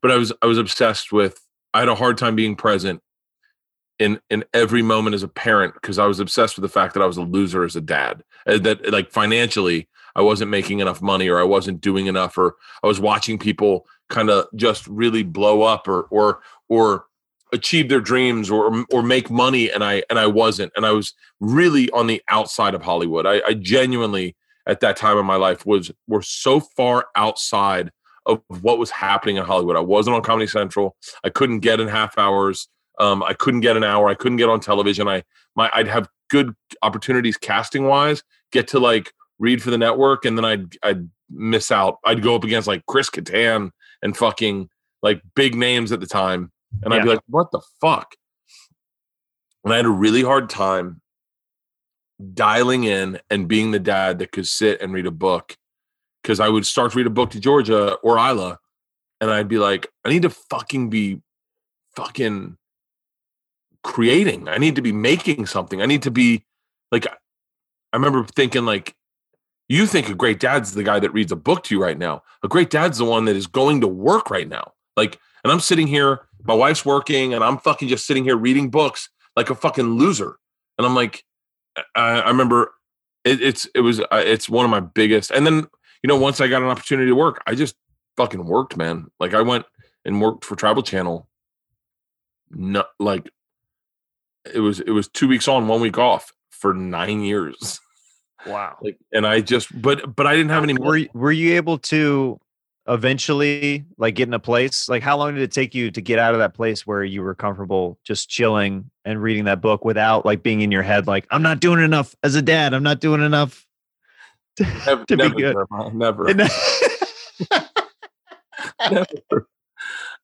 But I was I was obsessed with, I had a hard time being present in in every moment as a parent because I was obsessed with the fact that I was a loser as a dad. That like financially, I wasn't making enough money or I wasn't doing enough, or I was watching people kind of just really blow up or or or achieve their dreams or or make money, and I and I wasn't, and I was really on the outside of Hollywood. I, I genuinely at that time in my life was were so far outside of what was happening in Hollywood. I wasn't on Comedy Central. I couldn't get in half hours. Um, I couldn't get an hour. I couldn't get on television. I my I'd have good opportunities casting wise, get to like read for the network, and then I'd I'd miss out. I'd go up against like Chris Kattan and fucking like big names at the time. And yeah. I'd be like, what the fuck? And I had a really hard time dialing in and being the dad that could sit and read a book. Because I would start to read a book to Georgia or Isla. And I'd be like, I need to fucking be fucking creating. I need to be making something. I need to be like, I remember thinking like, you think a great dad's the guy that reads a book to you right now. A great dad's the one that is going to work right now. Like, and I'm sitting here, my wife's working, and I'm fucking just sitting here reading books like a fucking loser. And I'm like, I, I remember it, it's, it was, uh, it's one of my biggest. And then, you know, once I got an opportunity to work, I just fucking worked, man. Like I went and worked for Travel Channel. No, like it was, it was two weeks on, one week off for nine years. Wow. Like, and I just, but, but I didn't have any more. Were you, were you able to eventually like get in a place? Like how long did it take you to get out of that place where you were comfortable just chilling and reading that book without like being in your head like, I'm not doing enough as a dad, I'm not doing enough to, never, to be never, good never never. Never.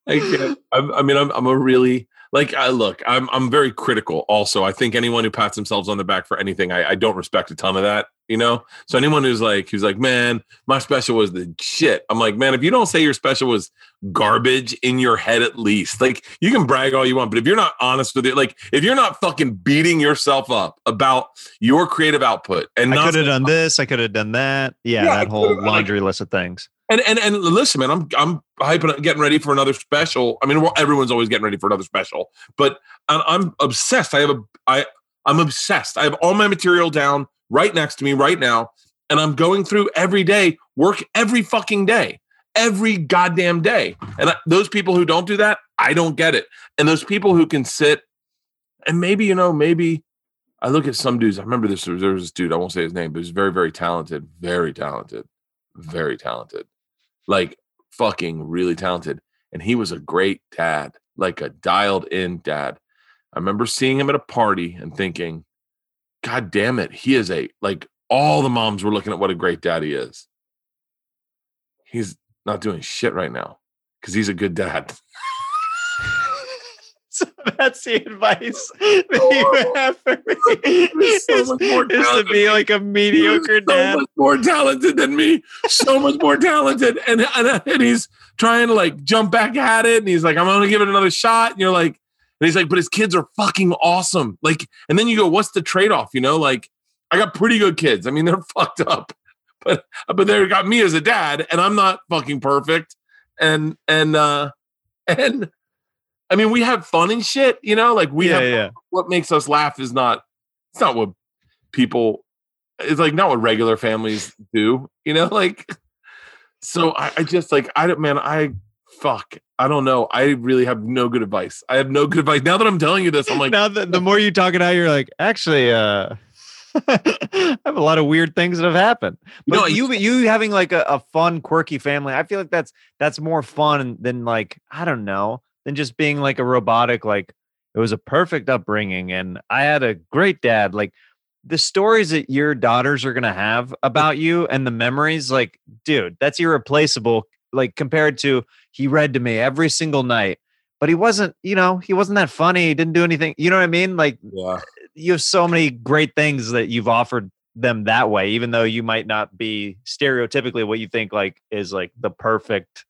I can't. I'm, I mean I'm, I'm a really like I look I'm I'm very critical also. I think anyone who pats themselves on the back for anything, I, I don't respect a ton of that. You know, so anyone who's like, who's like, man, my special was the shit. I'm like, man, if you don't say your special was garbage in your head, at least like you can brag all you want. But if you're not honest with it, like if you're not fucking beating yourself up about your creative output and I could have done this, I could have done that. Yeah, yeah that whole laundry like, list of things. And and and listen, man, I'm I'm hyping up, getting ready for another special. I mean, well, everyone's always getting ready for another special, but I'm, I'm obsessed. I have a I I'm obsessed. I have all my material down. Right next to me right now. And I'm going through every day, work every fucking day, every goddamn day. And I, those people who don't do that, I don't get it. And those people who can sit and maybe, you know, maybe I look at some dudes. I remember this, there was this dude, I won't say his name, but he's very, very talented, very talented, very talented, like fucking really talented. And he was a great dad, like a dialed in dad. I remember seeing him at a party and thinking, God damn it. He is a, like all the moms were looking at what a great dad he is. He's not doing shit right now because he's a good dad. So that's the advice that you have for me. So is, is to be like a mediocre so dad. So much more talented than me. So much more talented. And, and, and he's trying to like jump back at it. And he's like, I'm going to give it another shot. And you're like, and he's like, but his kids are fucking awesome. Like, and then you go, what's the trade-off? You know, like I got pretty good kids. I mean, they're fucked up, but, but they got me as a dad and I'm not fucking perfect. And, and, uh, and I mean, we have fun and shit, you know, like we yeah, have, yeah. What makes us laugh is not, it's not what people, it's like not what regular families do, you know, like, so I, I just like, I don't, man, I, fuck. I don't know. I really have no good advice. I have no good advice. Now that I'm telling you this, I'm like, now that the more you talk it out, you're like, actually, uh, I have a lot of weird things that have happened. But no, you, you having like a, a fun, quirky family. I feel like that's, that's more fun than like, I don't know, than just being like a robotic, like it was a perfect upbringing. And I had a great dad. Like the stories that your daughters are going to have about you and the memories, like, dude, that's irreplaceable. Like compared to, he read to me every single night, but he wasn't, you know, he wasn't that funny. He didn't do anything. You know what I mean? Like yeah. you have so many great things that you've offered them that way, even though you might not be stereotypically what you think like is like the perfect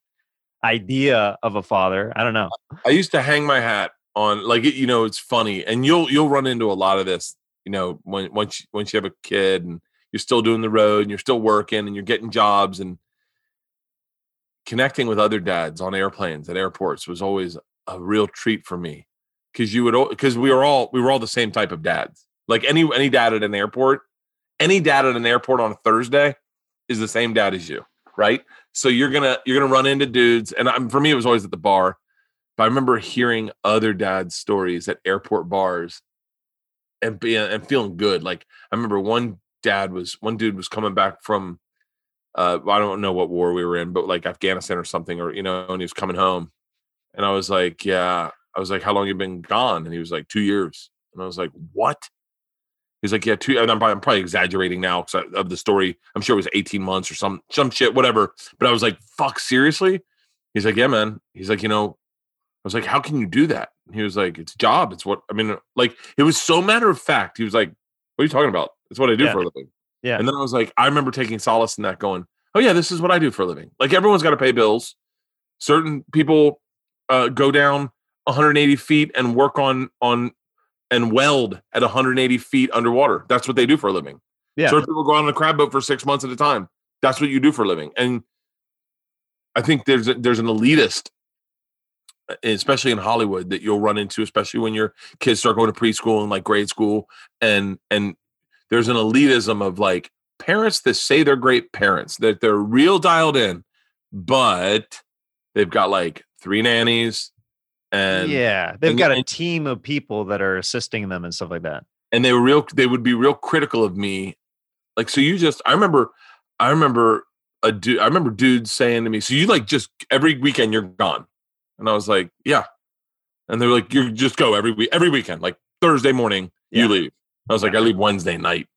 idea of a father. I don't know. I used to hang my hat on like, you know, it's funny and you'll, you'll run into a lot of this, you know, when, once, you, once you have a kid and you're still doing the road and you're still working and you're getting jobs and connecting with other dads on airplanes at airports was always a real treat for me. Cause you would, cause we were all, we were all the same type of dads. Like any, any dad at an airport, any dad at an airport on a Thursday is the same dad as you. Right. So you're going to, you're going to run into dudes. And I'm, for me, it was always at the bar, but I remember hearing other dad's stories at airport bars and being, and feeling good. Like I remember one dad was, one dude was coming back from, uh, I don't know what war we were in, but like Afghanistan or something, or, you know, and he was coming home and I was like, yeah, I was like, how long have you been gone? And he was like, two years. And I was like, what? He's like, yeah, two. And I'm probably, I'm probably exaggerating now because of the story. I'm sure it was eighteen months or some some shit, whatever. But I was like, fuck, seriously? He's like, yeah, man. He's like, you know, I was like, how can you do that? And he was like, it's a job. It's what, I mean, like, it was so matter of fact. He was like, what are you talking about? It's what I do yeah. for a living. Yeah. And then I was like, I remember taking solace in that going, oh, yeah, this is what I do for a living. Like, everyone's got to pay bills. Certain people uh, go down one hundred eighty feet and work on on. and weld at one hundred eighty feet underwater. That's what they do for a living. Yeah. So if people go out on a crab boat for six months at a time, that's what you do for a living. And I think there's a, there's an elitist, especially in Hollywood, that you'll run into, especially when your kids start going to preschool and like grade school. And and there's an elitism of like parents that say they're great parents, that they're real dialed in, but they've got like three nannies, and yeah, they've and, got a team of people that are assisting them and stuff like that. And they were real, they would be real critical of me. Like, so you just, I remember, I remember a dude, I remember dudes saying to me, so you like just every weekend you're gone. And I was like, yeah. And they're like, you just go every week, every weekend, like Thursday morning, yeah. you leave. I was yeah. like, I leave Wednesday night.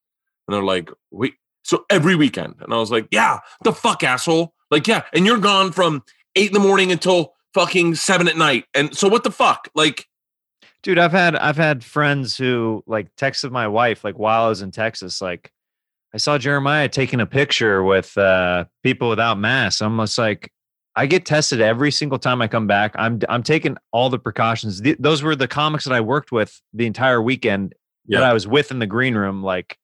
And they're like, wait, so every weekend. And I was like, yeah, the fuck, asshole. Like, yeah. And you're gone from eight in the morning until fucking seven at night. And so what the fuck? Like, dude, I've had, I've had friends who like texted my wife, like while I was in Texas, like I saw Jeremiah taking a picture with uh, people without masks. I'm just like, I get tested every single time I come back. I'm, I'm taking all the precautions. Th- those were the comics that I worked with the entire weekend yeah. that I was with in the green room. Like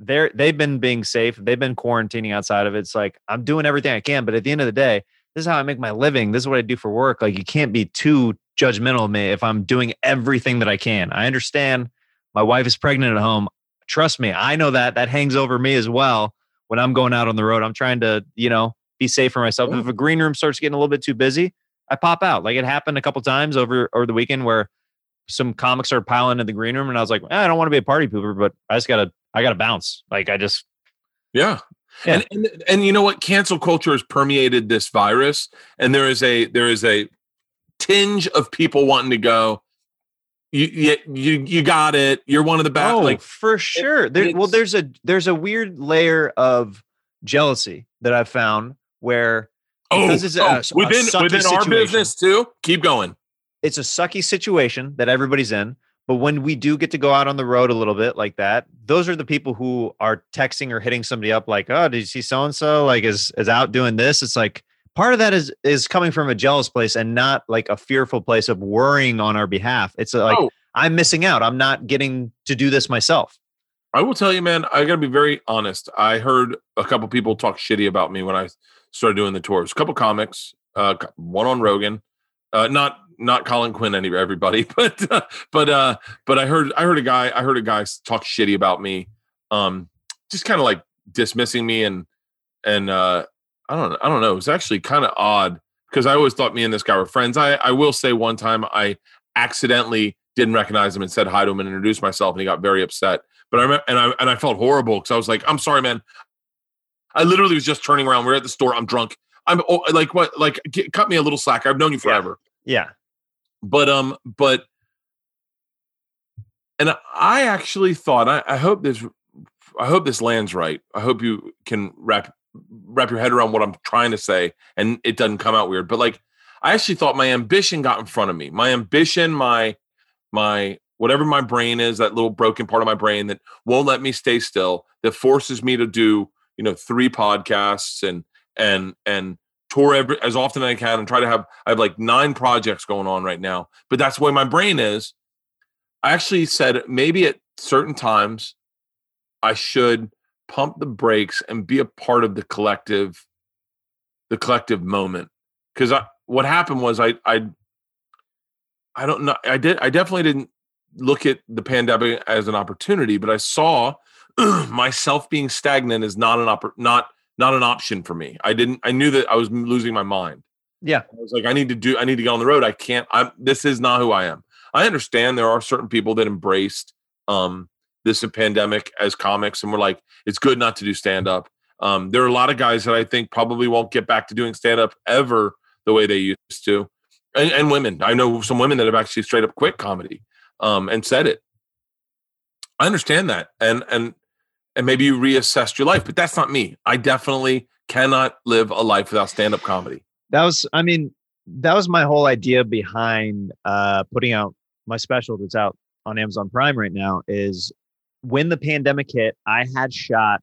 they're, they've been being safe. They've been quarantining outside of it. It's like, I'm doing everything I can, but at the end of the day, this is how I make my living. This is what I do for work. Like, you can't be too judgmental of me if I'm doing everything that I can. I understand my wife is pregnant at home. Trust me. I know that that hangs over me as well. When I'm going out on the road, I'm trying to, you know, be safe for myself. Yeah. If a green room starts getting a little bit too busy, I pop out. Like, it happened a couple times over, over the weekend where some comics are piling in the green room. And I was like, eh, I don't want to be a party pooper, but I just gotta, I gotta bounce. Like I just, yeah. Yeah. And, and and you know what? Cancel culture has permeated this virus, and there is a there is a tinge of people wanting to go. You you you, you got it. You're one of the best. Oh, like, for sure. It, there, well, there's a there's a weird layer of jealousy that I've found where oh, this is oh, a, within a within our situation. Business too. Keep going. It's a sucky situation that everybody's in. But when we do get to go out on the road a little bit like that, those are the people who are texting or hitting somebody up like, oh, did you see so-and-so like is, is out doing this? It's like part of that is, is coming from a jealous place and not like a fearful place of worrying on our behalf. It's like, oh. I'm missing out. I'm not getting to do this myself. I will tell you, man, I got to be very honest. I heard a couple people talk shitty about me when I started doing the tours, a couple comics, uh, one on Rogan, uh, not, Not Colin Quinn, any everybody, but uh, but uh, but I heard I heard a guy I heard a guy talk shitty about me, um, just kind of like dismissing me and and uh, I don't I don't know. It was actually kind of odd because I always thought me and this guy were friends. I I will say one time I accidentally didn't recognize him and said hi to him and introduced myself and he got very upset. But I remember, and I and I felt horrible because I was like, I'm sorry, man. I literally was just turning around. We're at the store. I'm drunk. I'm oh, like what like get, cut me a little slack. I've known you forever. Yeah. yeah. But um, but And I actually thought, I, I hope this, I hope this lands right. I hope you can wrap wrap your head around what I'm trying to say, and it doesn't come out weird. But like, I actually thought my ambition got in front of me. My ambition, my my whatever my brain is, that little broken part of my brain that won't let me stay still, that forces me to do, you know, three podcasts and and and tour every as often as I can and try to have. I have like nine projects going on right now, but that's the way my brain is. I actually said maybe at certain times I should pump the brakes and be a part of the collective, the collective moment. Because I, what happened was I, I, I don't know. I did. I definitely didn't look at the pandemic as an opportunity, but I saw myself being stagnant as not an oppor- not not an option for me. I didn't. I knew that I was losing my mind. Yeah, I was like, I need to do. I need to get on the road. I can't. I'm. This is not who I am. I understand there are certain people that embraced um, this pandemic as comics and were like, it's good not to do stand-up. Um, there are a lot of guys that I think probably won't get back to doing stand-up ever the way they used to. And, and women. I know some women that have actually straight up quit comedy um, and said it. I understand that. And, and, and maybe you reassessed your life, but that's not me. I definitely cannot live a life without stand-up comedy. That was, I mean, that was my whole idea behind uh, putting out my special that's out on Amazon Prime right now. Is when the pandemic hit, I had shot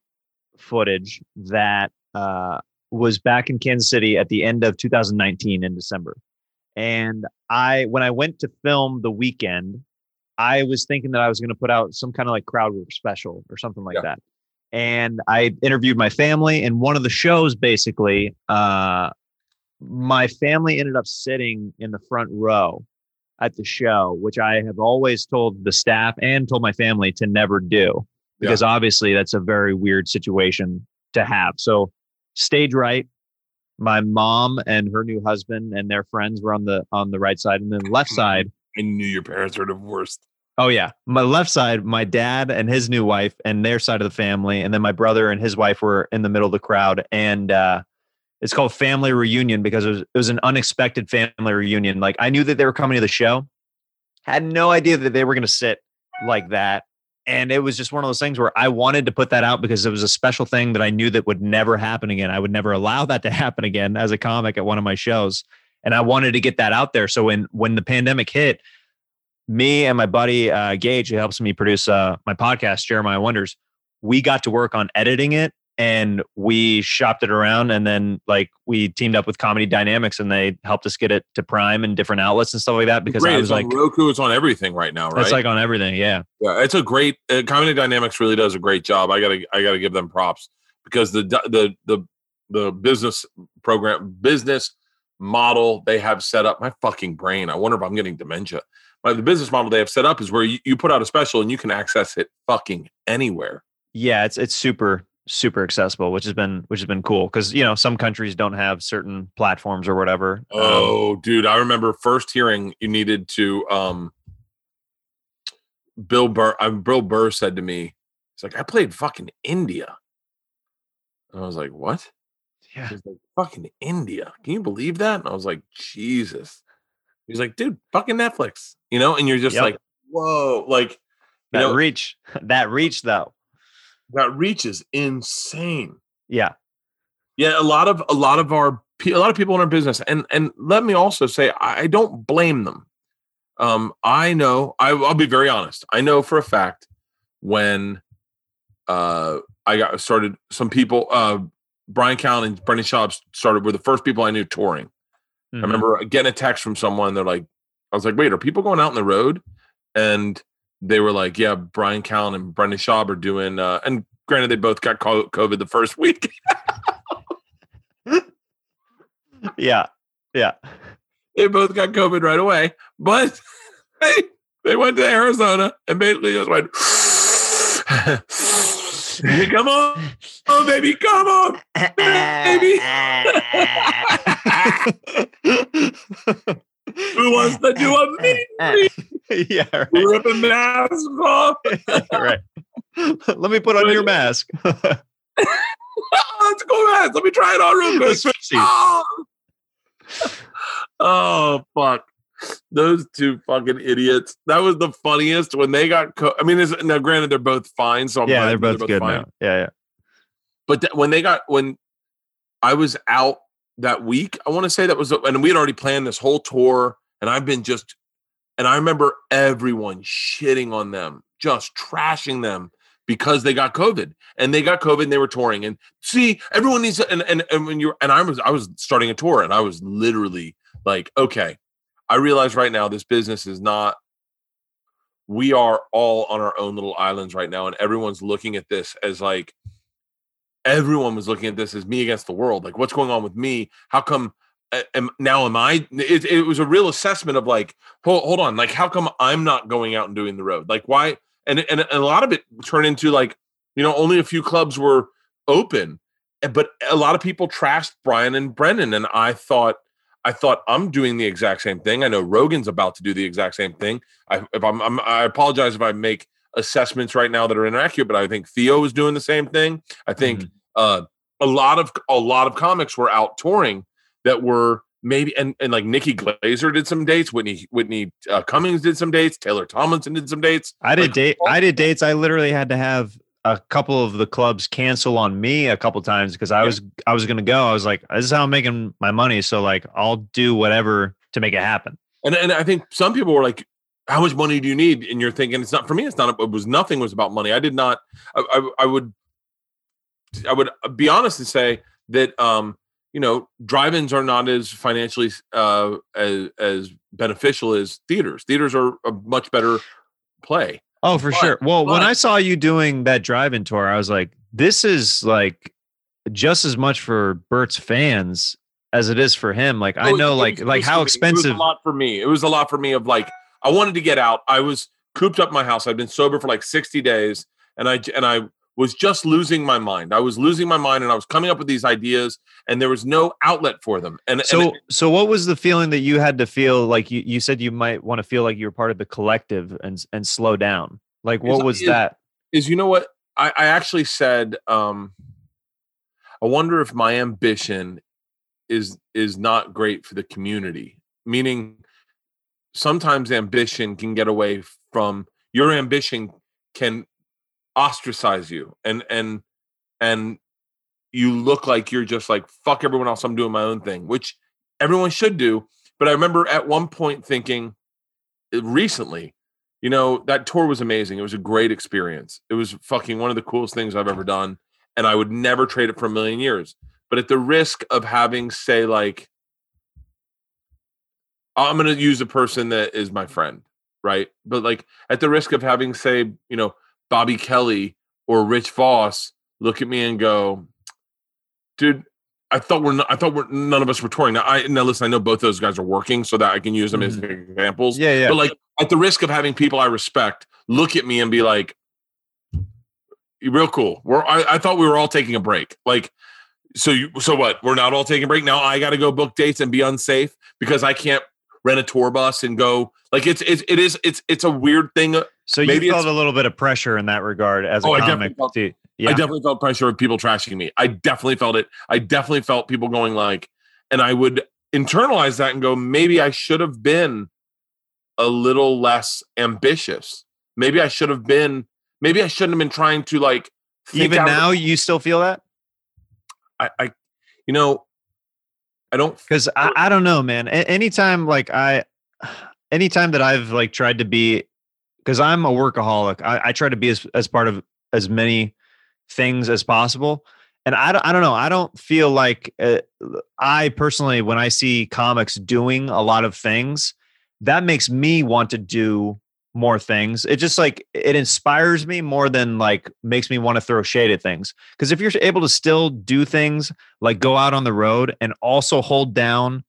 footage that uh, was back in Kansas City at the end of two thousand nineteen in December. And I, when I went to film The Weeknd, I was thinking that I was going to put out some kind of like crowd work special or something like yeah. that. And I interviewed my family, and one of the shows basically, uh, my family ended up sitting in the front row at the show, which I have always told the staff and told my family to never do, because yeah. obviously that's a very weird situation to have. So stage right, my mom and her new husband and their friends were on the on the right side, and then left side. I knew your parents were divorced. Oh yeah. My left side, my dad and his new wife and their side of the family. And then my brother and his wife were in the middle of the crowd. And, uh, it's called Family Reunion because it was, it was an unexpected family reunion. Like, I knew that they were coming to the show, had no idea that they were going to sit like that. And it was just one of those things where I wanted to put that out because it was a special thing that I knew that would never happen again. I would never allow that to happen again as a comic at one of my shows. And I wanted to get that out there. So when, when the pandemic hit, me and my buddy, uh, Gage, who helps me produce uh, my podcast, Jeremiah Wonders, we got to work on editing it. And we shopped it around, and then like we teamed up with Comedy Dynamics, and they helped us get it to Prime and different outlets and stuff like that. Because great. I was it's like, on Roku, it's on everything right now, right? It's like on everything, yeah. Yeah, it's a great uh, Comedy Dynamics really does a great job. I gotta, I gotta give them props because the the the the business program, business model they have set up. My fucking brain. I wonder if I'm getting dementia. But the business model they have set up is where you, you put out a special and you can access it fucking anywhere. Yeah, it's it's super. super accessible, which has been, which has been cool. Cause you know, some countries don't have certain platforms or whatever. Oh um, dude. I remember first hearing you needed to, um, Bill Burr, I, Bill Burr said to me, it's like, I played fucking India. And I was like, what? Yeah. He was like, fucking India. Can you believe that? And I was like, Jesus. He was like, dude, fucking Netflix, you know? And you're just yep. like, whoa, like you that know, reach that reach though. That reach is insane. Yeah, yeah. A lot of a lot of our a lot of people in our business, and and let me also say, I don't blame them. Um, I know. I, I'll be very honest. I know for a fact when uh, I got started, some people, uh, Brian Callen and Brendan Schaub started were the first people I knew touring. Mm-hmm. I remember getting a text from someone. They're like, I was like, wait, are people going out on the road? And they were like, yeah, Brian Callen and Brendan Schaub are doing, uh, and granted, they both got COVID the first week. yeah. Yeah. They both got COVID right away, but they, they went to Arizona and basically just went, come on, oh, baby, come on, baby. Who wants to do a meet? Yeah, right. Rip a mask off. Right. Let me put on your mask. Oh, it's a cool mask. Let me try it on real quick. Oh. Oh, fuck. Those two fucking idiots. That was the funniest when they got. Co- I mean, now granted, they're both fine. So I'm yeah, they're both, they're both good fine. now. Yeah, yeah. But th- when they got when I was out that week, I want to say that was, and we had already planned this whole tour, and I've been just, and I remember everyone shitting on them, just trashing them because they got COVID, and they got COVID, and they were touring, and see, everyone needs to, and and and when you're, and I was, I was starting a tour, and I was literally like, okay. I realize right now this business is not, we are all on our own little islands right now. And everyone's looking at this as like, everyone was looking at this as me against the world. Like, what's going on with me? How come am, now am I, it, it was a real assessment of like, hold, hold on. Like, how come I'm not going out and doing the road? Like why? And, and, and a lot of it turned into like, you know, only a few clubs were open, but a lot of people trashed Brian and Brendan. And I thought, I thought I'm doing the exact same thing. I know Rogan's about to do the exact same thing. I, if I'm, I'm, I apologize if I make assessments right now that are inaccurate, but I think Theo is doing the same thing. I think mm-hmm. uh, a lot of a lot of comics were out touring that were maybe and, and like Nikki Glaser did some dates. Whitney Whitney uh, Cummings did some dates. Taylor Tomlinson did some dates. I did like, date. All- I did dates. I literally had to have a couple of the clubs cancel on me a couple times because I yeah. was I was going to go. I was like, this is how I'm making my money. So like, I'll do whatever to make it happen. And and I think some people were like, how much money do you need? And you're thinking, it's not for me. It's not, it was nothing was about money. I did not, I, I, I would, I would be honest and say that, um, you know, drive-ins are not as financially uh, as, as beneficial as theaters. Theaters are a much better play. Oh, for but, sure. Well, but, when I saw you doing that drive-in tour, I was like, this is like just as much for Bert's fans as it is for him. Like, I know, was, like, like how expensive. It was a lot for me. It was a lot for me of like, I wanted to get out. I was cooped up in my house. I'd been sober for like sixty days and I, and I was just losing my mind. I was losing my mind and I was coming up with these ideas and there was no outlet for them. And so, and it, so what was the feeling that you had to feel like you, you said you might want to feel like you were part of the collective and, and slow down. Like, what is, was is, that? Is, you know what? I, I actually said, um, I wonder if my ambition is, is not great for the community, meaning sometimes ambition can get away from your ambition can ostracize you and and and you look like you're just like fuck everyone else, I'm doing my own thing, which everyone should do. But I remember at one point thinking recently, you know, that tour was amazing. It was a great experience. It was fucking one of the coolest things I've ever done, and I would never trade it for a million years. But at the risk of having say like I'm going to use a person that is my friend, right? But like at the risk of having, say, you know, Bobby Kelly or Rich Voss look at me and go, dude, I thought we're not, I thought we're, none of us were touring. Now, I, now listen, I know both those guys are working so that I can use them mm-hmm. as examples. Yeah, yeah. But like at the risk of having people I respect look at me and be like, real cool. We're, I, I thought we were all taking a break. Like, so you, so what? We're not all taking a break. Now I got to go book dates and be unsafe because I can't rent a tour bus and go like it's it's it is it's it's a weird thing. So maybe you felt a little bit of pressure in that regard as oh, a comic. I definitely, felt, to, yeah. I definitely felt pressure of people trashing me. I definitely felt it. I definitely felt people going like, and I would internalize that and go, maybe I should have been a little less ambitious. Maybe I should have been. Maybe I shouldn't have been trying to like. Even now, you still feel that? I, I you know. I don't because I, I don't know, man. A- anytime like I, anytime that I've like tried to be, because I'm a workaholic, I, I try to be as, as part of as many things as possible. And I don't, I don't know. I don't feel like uh, I personally, when I see comics doing a lot of things, that makes me want to do more things. It just like, it inspires me more than like makes me want to throw shade at things. Because if you're able to still do things like go out on the road and also hold down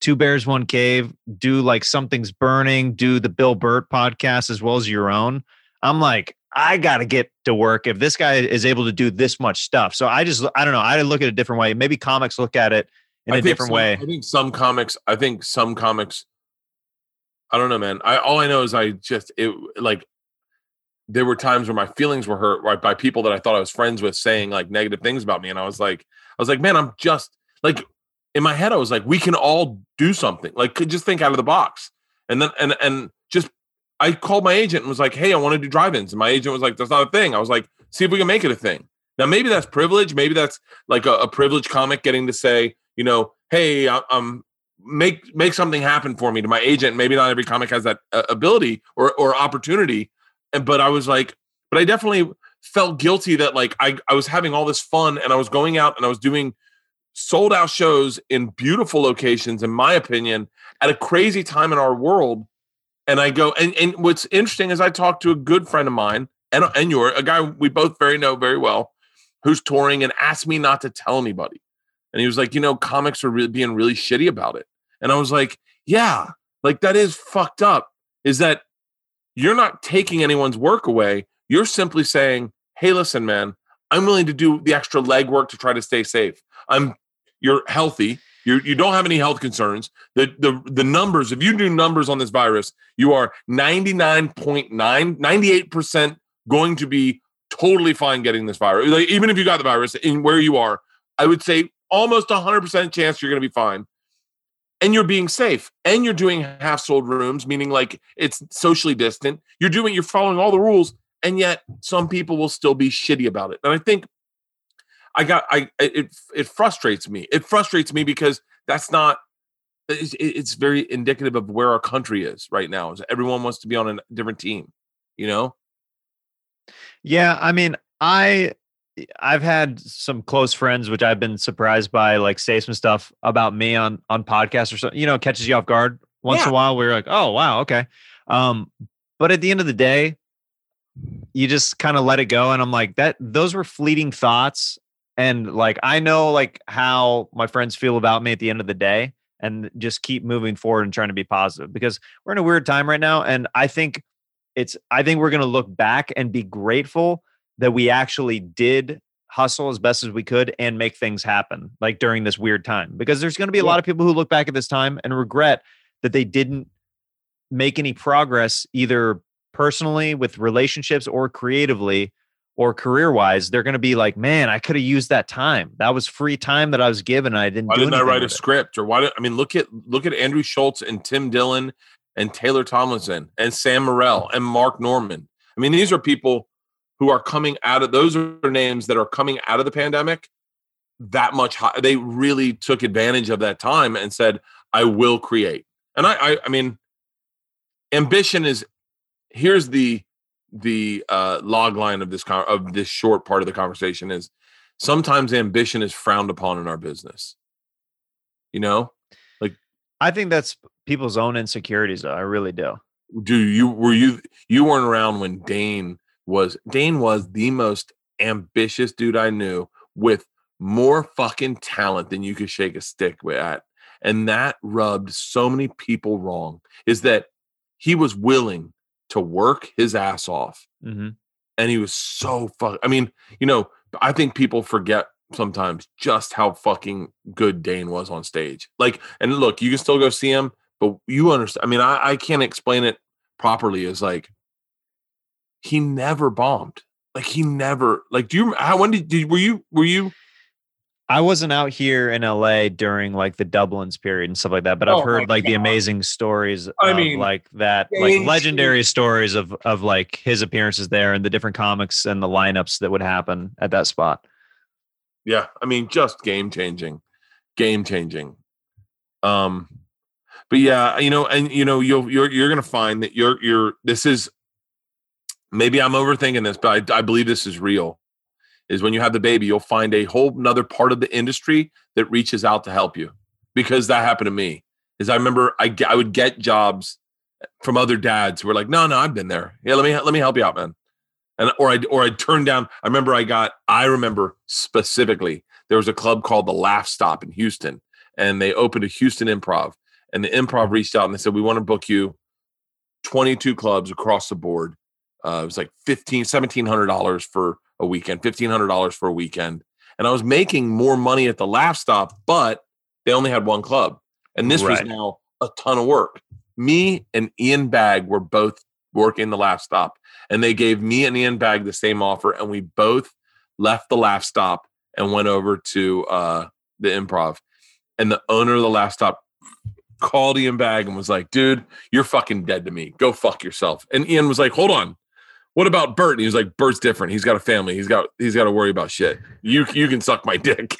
Two Bears, One Cave, do like Something's Burning, do the Bill Burr podcast as well as your own. I'm like, I got to get to work if this guy is able to do this much stuff. So I just, I don't know. I look at it a different way. Maybe comics look at it in I a different some, way. I think some comics, I think some comics I don't know, man. I all I know is I just it like there were times where my feelings were hurt right by people that I thought I was friends with saying like negative things about me, and I was like, I was like, man, I'm just like in my head, I was like, we can all do something, like could just think out of the box, And then, and, and just, I called my agent and was like, hey, I want to do drive-ins. And my agent was like, that's not a thing. I was like, see if we can make it a thing. Now, maybe that's privilege. Maybe that's like a, a privileged comic getting to say, you know, hey, I, I'm make, make something happen for me to my agent. Maybe not every comic has that uh, ability or, or opportunity. And, but I was like, but I definitely felt guilty that like, I, I was having all this fun and I was going out and I was doing sold out shows in beautiful locations, in my opinion, at a crazy time in our world. And I go, and, and what's interesting is I talked to a good friend of mine and, and you're a guy we both very know very well, who's touring, and asked me not to tell anybody. And he was like, you know, comics are really being really shitty about it. And I was like, yeah, like that is fucked up, is that you're not taking anyone's work away. You're simply saying, hey, listen, man, I'm willing to do the extra legwork to try to stay safe. I'm, you're healthy. You you don't have any health concerns. The, the, the numbers, if you do numbers on this virus, you are ninety-nine point nine, ninety-eight percent going to be totally fine getting this virus. Like, even if you got the virus in where you are, I would say almost one hundred percent chance you're going to be fine. And you're being safe, and you're doing half-sold rooms, meaning like it's socially distant. You're doing, you're following all the rules, and yet some people will still be shitty about it. And I think I got, I, it, it frustrates me. It frustrates me because that's not, it's, it's very indicative of where our country is right now. Is everyone wants to be on a different team, you know? Yeah. I mean, I, I've had some close friends, which I've been surprised by, like say some stuff about me on, on podcasts or something, you know, catches you off guard once yeah. in a while. We're like, oh wow. Okay. Um, but at the end of the day, you just kind of let it go. And I'm like that, those were fleeting thoughts. And like, I know like how my friends feel about me at the end of the day, and just keep moving forward and trying to be positive, because we're in a weird time right now. And I think it's, I think we're going to look back and be grateful that we actually did hustle as best as we could and make things happen like during this weird time, because there's going to be a yeah. lot of people who look back at this time and regret that they didn't make any progress, either personally with relationships or creatively or career-wise. They're going to be like, man, I could have used that time. That was free time that I was given. And I didn't why do didn't I write a it. script? Or why did, I mean, look at, look at Andrew Schultz and Tim Dillon and Taylor Tomlinson and Sam Morril and Mark Norman. I mean, these are people who are coming out of, those are names that are coming out of the pandemic that much high. They really took advantage of that time and said, I will create. And I, I, I mean, ambition is, here's the, the uh, log line of this con- of this short part of the conversation is, sometimes ambition is frowned upon in our business. You know, like I think that's people's own insecurities, though. I really do. Do you were you you weren't around when Dane was Dane was the most ambitious dude I knew, with more fucking talent than you could shake a stick at, and that rubbed so many people wrong. Is that he was willing to work his ass off. Mm-hmm. And he was so fuck. I mean, you know, I think people forget sometimes just how fucking good Dane was on stage. Like, and look, you can still go see him, but you understand. I mean, I, I can't explain it properly. Is like, he never bombed. Like he never, like, do you, how, when did, did, were you, were you, I wasn't out here in L A during like the Dublin's period and stuff like that, but oh, I've heard like God. the amazing stories. I of, mean, like that, like legendary stories of, of like his appearances there and the different comics and the lineups that would happen at that spot. Yeah. I mean, just game changing, game changing. Um, but yeah, you know, and you know, you'll, you're, you're going to find that you're, you're, this is, maybe I'm overthinking this, but I, I believe this is real. Is when you have the baby, you'll find a whole nother part of the industry that reaches out to help you, because that happened to me. Is I remember I, I would get jobs from other dads who were like, no, no, I've been there. Yeah, let me let me help you out, man. And or I or I turned down. I remember I got. I remember specifically there was a club called the Laugh Stop in Houston, and they opened a Houston Improv, and the Improv reached out and they said, we want to book you twenty-two clubs across the board. Uh, it was like fifteen, seventeen hundred dollars for a weekend, fifteen hundred dollars for a weekend. And I was making more money at the Laugh Stop, but they only had one club. And this right. was now a ton of work. Me and Ian Bagg were both working the Laugh Stop, and they gave me and Ian Bagg the same offer. And we both left the Laugh Stop and went over to uh, the Improv, and the owner of the Laugh Stop called Ian Bag and was like, dude, you're fucking dead to me. Go fuck yourself. And Ian was like, hold on. What about Bert? And he was like, Bert's different. He's got a family. He's got he's got to worry about shit. You you can suck my dick.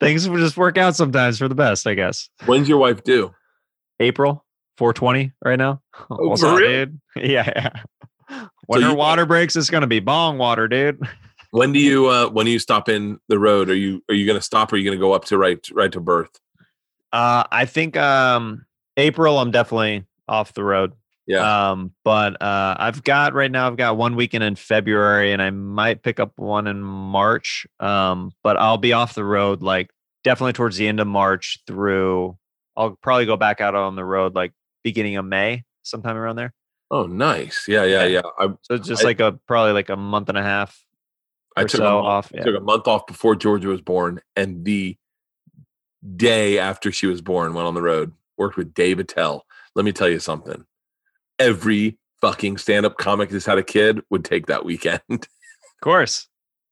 Things will just work out sometimes for the best, I guess. When's your wife due? April, four twenty right now. Oh, what's up, dude? Yeah. yeah. When so her you, water breaks, it's going to be bong water, dude. When do you uh, when do you stop in the road? Are you are you going to stop or are you going to go up to right right to birth? Uh, I think um, April, I'm definitely off the road. Yeah. Um, but uh, I've got right now, I've got one weekend in February and I might pick up one in March. Um, but I'll be off the road, like definitely towards the end of March through, I'll probably go back out on the road, like beginning of May, sometime around there. Oh, nice. Yeah. Yeah. Yeah. I, so it's just I, like a, probably like a month and a half. I took, so a month, off, yeah. I took a month off before Georgia was born. And the day after she was born, went on the road, worked with Dave Attell. Let me tell you something. Every fucking stand-up comic that's had a kid would take that weekend. Of course.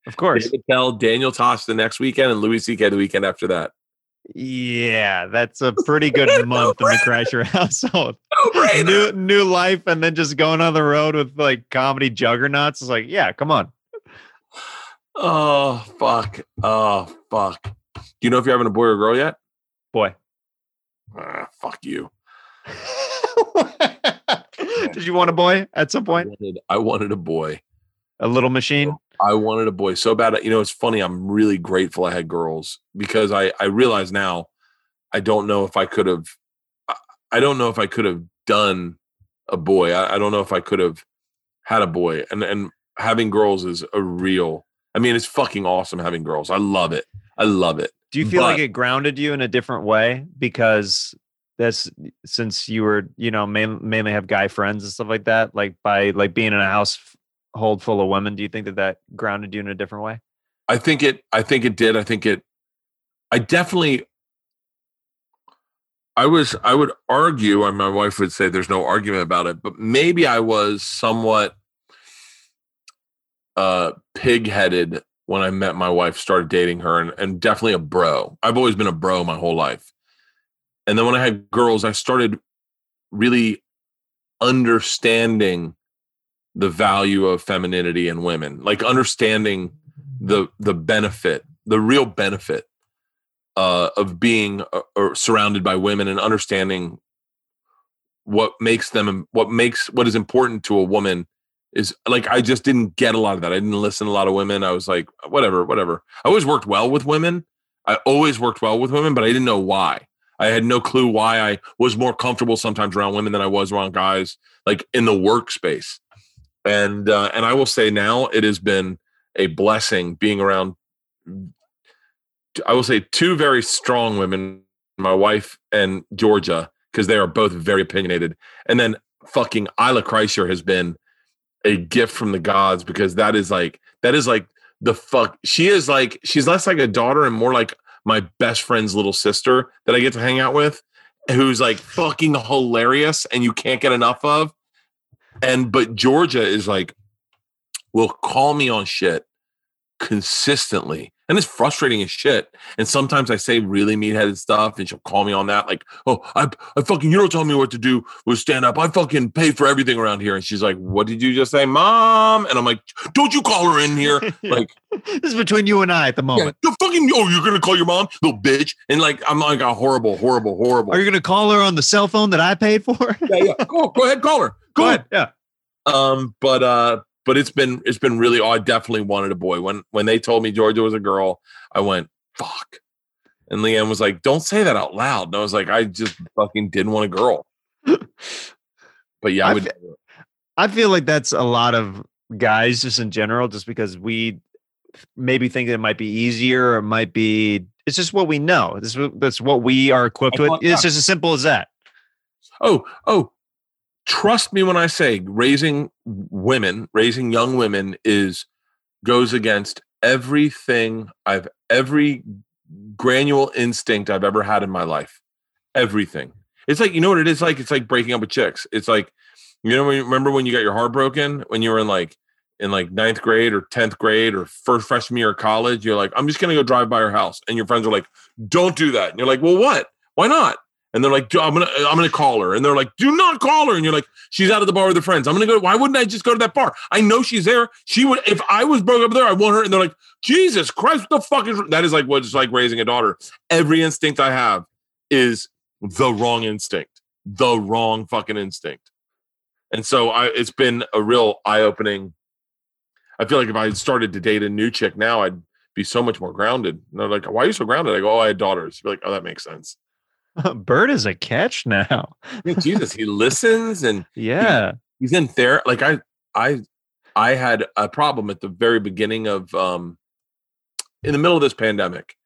Of course. David Tell, Daniel Tosh the next weekend, and Louis C K the weekend after that. Yeah, that's a pretty good month in the Crasher household. No new, new life, and then just going on the road with like comedy juggernauts. It's like, yeah, come on. Oh, fuck. Oh, fuck. Do you know if you're having a boy or a girl yet? Boy. Ah, fuck you. Did you want a boy at some point? I wanted, I wanted a boy. A little machine? I wanted a boy so bad. You know, it's funny. I'm really grateful I had girls because I, I realize now I don't know if I could have, I don't know if I could have done a boy. I, I don't know if I could have had a boy. And, and having girls is a real, I mean, it's fucking awesome having girls. I love it. I love it. Do you feel but, like it grounded you in a different way? Because that's since you were, you know, main, mainly have guy friends and stuff like that, like by like being in a household full of women, do you think that that grounded you in a different way? I think it, I think it did. I think it, I definitely, I was, I would argue, and my wife would say there's no argument about it, but maybe I was somewhat uh, pig-headed when I met my wife, started dating her, and, and definitely a bro. I've always been a bro my whole life. And then when I had girls, I started really understanding the value of femininity and women, like understanding the the benefit, the real benefit uh, of being uh, or surrounded by women, and understanding what makes them, what makes what is important to a woman is like I just didn't get a lot of that. I didn't listen to a lot of women. I was like, whatever, whatever. I always worked well with women. I always worked well with women, but I didn't know why. I had no clue why I was more comfortable sometimes around women than I was around guys, like in the workspace. And uh, and I will say now it has been a blessing being around, I will say, two very strong women, my wife and Georgia, because they are both very opinionated. And then fucking Isla Kreischer has been a gift from the gods, because that is like, that is like the fuck. She is like, she's less like a daughter and more like my best friend's little sister that I get to hang out with, who's like fucking hilarious and you can't get enough of. And, but Georgia is like, will call me on shit consistently. And it's frustrating as shit. And sometimes I say really meatheaded stuff and she'll call me on that. Like, oh, I, I fucking, you don't tell me what to do with stand up. I fucking pay for everything around here. And she's like, what did you just say, mom? And I'm like, don't you call her in here. Yeah. Like, this is between you and I at the moment. Yeah, you're fucking, oh, you're going to call your mom, little bitch. And like, I'm like a horrible, horrible, horrible. Are you going to call her on the cell phone that I paid for? yeah, yeah. Go, go ahead. Call her. Go, go ahead. Yeah. Um, but, uh, But it's been it's been really. Oh, I definitely wanted a boy. When when they told me Georgia was a girl, I went fuck. And Leanne was like, "Don't say that out loud." And I was like, "I just fucking didn't want a girl." But yeah, I would. I feel, I feel like that's a lot of guys just in general, just because we maybe think that it might be easier, or it might be. It's just what we know. This that's what we are equipped with. It's just as simple as that. Oh oh. Trust me when I say raising women, raising young women is goes against everything I've every granule instinct I've ever had in my life. Everything. It's like, you know what it is like? It's like breaking up with chicks. It's like, you know, remember when you got your heart broken when you were in like in like ninth grade or tenth grade or first freshman year of college, you're like, I'm just going to go drive by her house. And your friends are like, don't do that. And you're like, well, what? Why not? And they're like, I'm going to, I'm going to call her. And they're like, do not call her. And you're like, she's out of the bar with her friends. I'm going to go. Why wouldn't I just go to that bar? I know she's there. She would, if I was broke up there, I want her. And they're like, Jesus Christ, what the fuck is, that is like, what's like raising a daughter. Every instinct I have is the wrong instinct, the wrong fucking instinct. And so I, it's been a real eye-opening. I feel like if I had started to date a new chick now, I'd be so much more grounded. And they're like, why are you so grounded? I go, oh, I had daughters. You'd be like, oh, that makes sense. Bird is a catch now. I mean, Jesus, he listens and yeah, he, he's in therapy. Like I, I, I had a problem at the very beginning of, um, in the middle of this pandemic,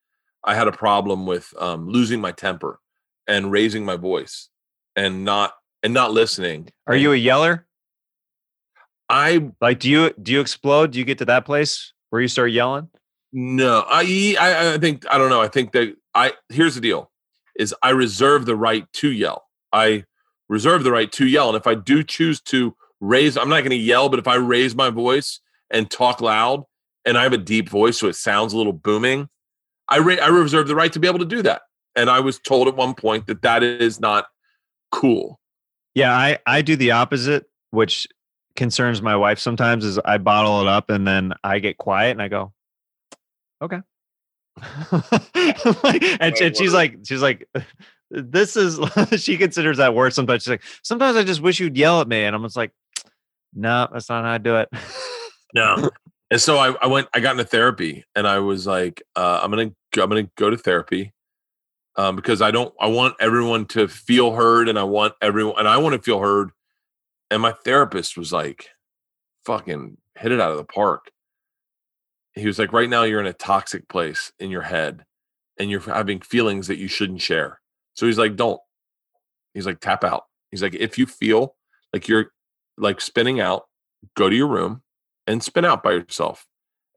I had a problem with um, losing my temper and raising my voice and not and not listening. Are you a yeller? I like. Do you do you explode? Do you get to that place where you start yelling? No, I, I, I think I don't know. I think that I. Here's the deal. Is I reserve the right to yell. I reserve the right to yell. And if I do choose to raise, I'm not going to yell, but if I raise my voice and talk loud and I have a deep voice, so it sounds a little booming, I, re- I reserve the right to be able to do that. And I was told at one point that that is not cool. Yeah, I, I do the opposite, which concerns my wife sometimes, is I bottle it up and then I get quiet and I go, okay. like, and, and she's like she's like this is she considers that worse sometimes. She's like, sometimes I just wish you'd yell at me, and I'm just like, no, that's not how I do it. No. And so I, I went I got into therapy, and I was like, uh, I'm gonna I'm gonna go to therapy um, because I don't I want everyone to feel heard, and I want everyone and I want to feel heard. And my therapist was like, fucking hit it out of the park. He was like, right now you're in a toxic place in your head and you're having feelings that you shouldn't share. So he's like, don't, he's like, tap out. He's like, if you feel like you're like spinning out, go to your room and spin out by yourself.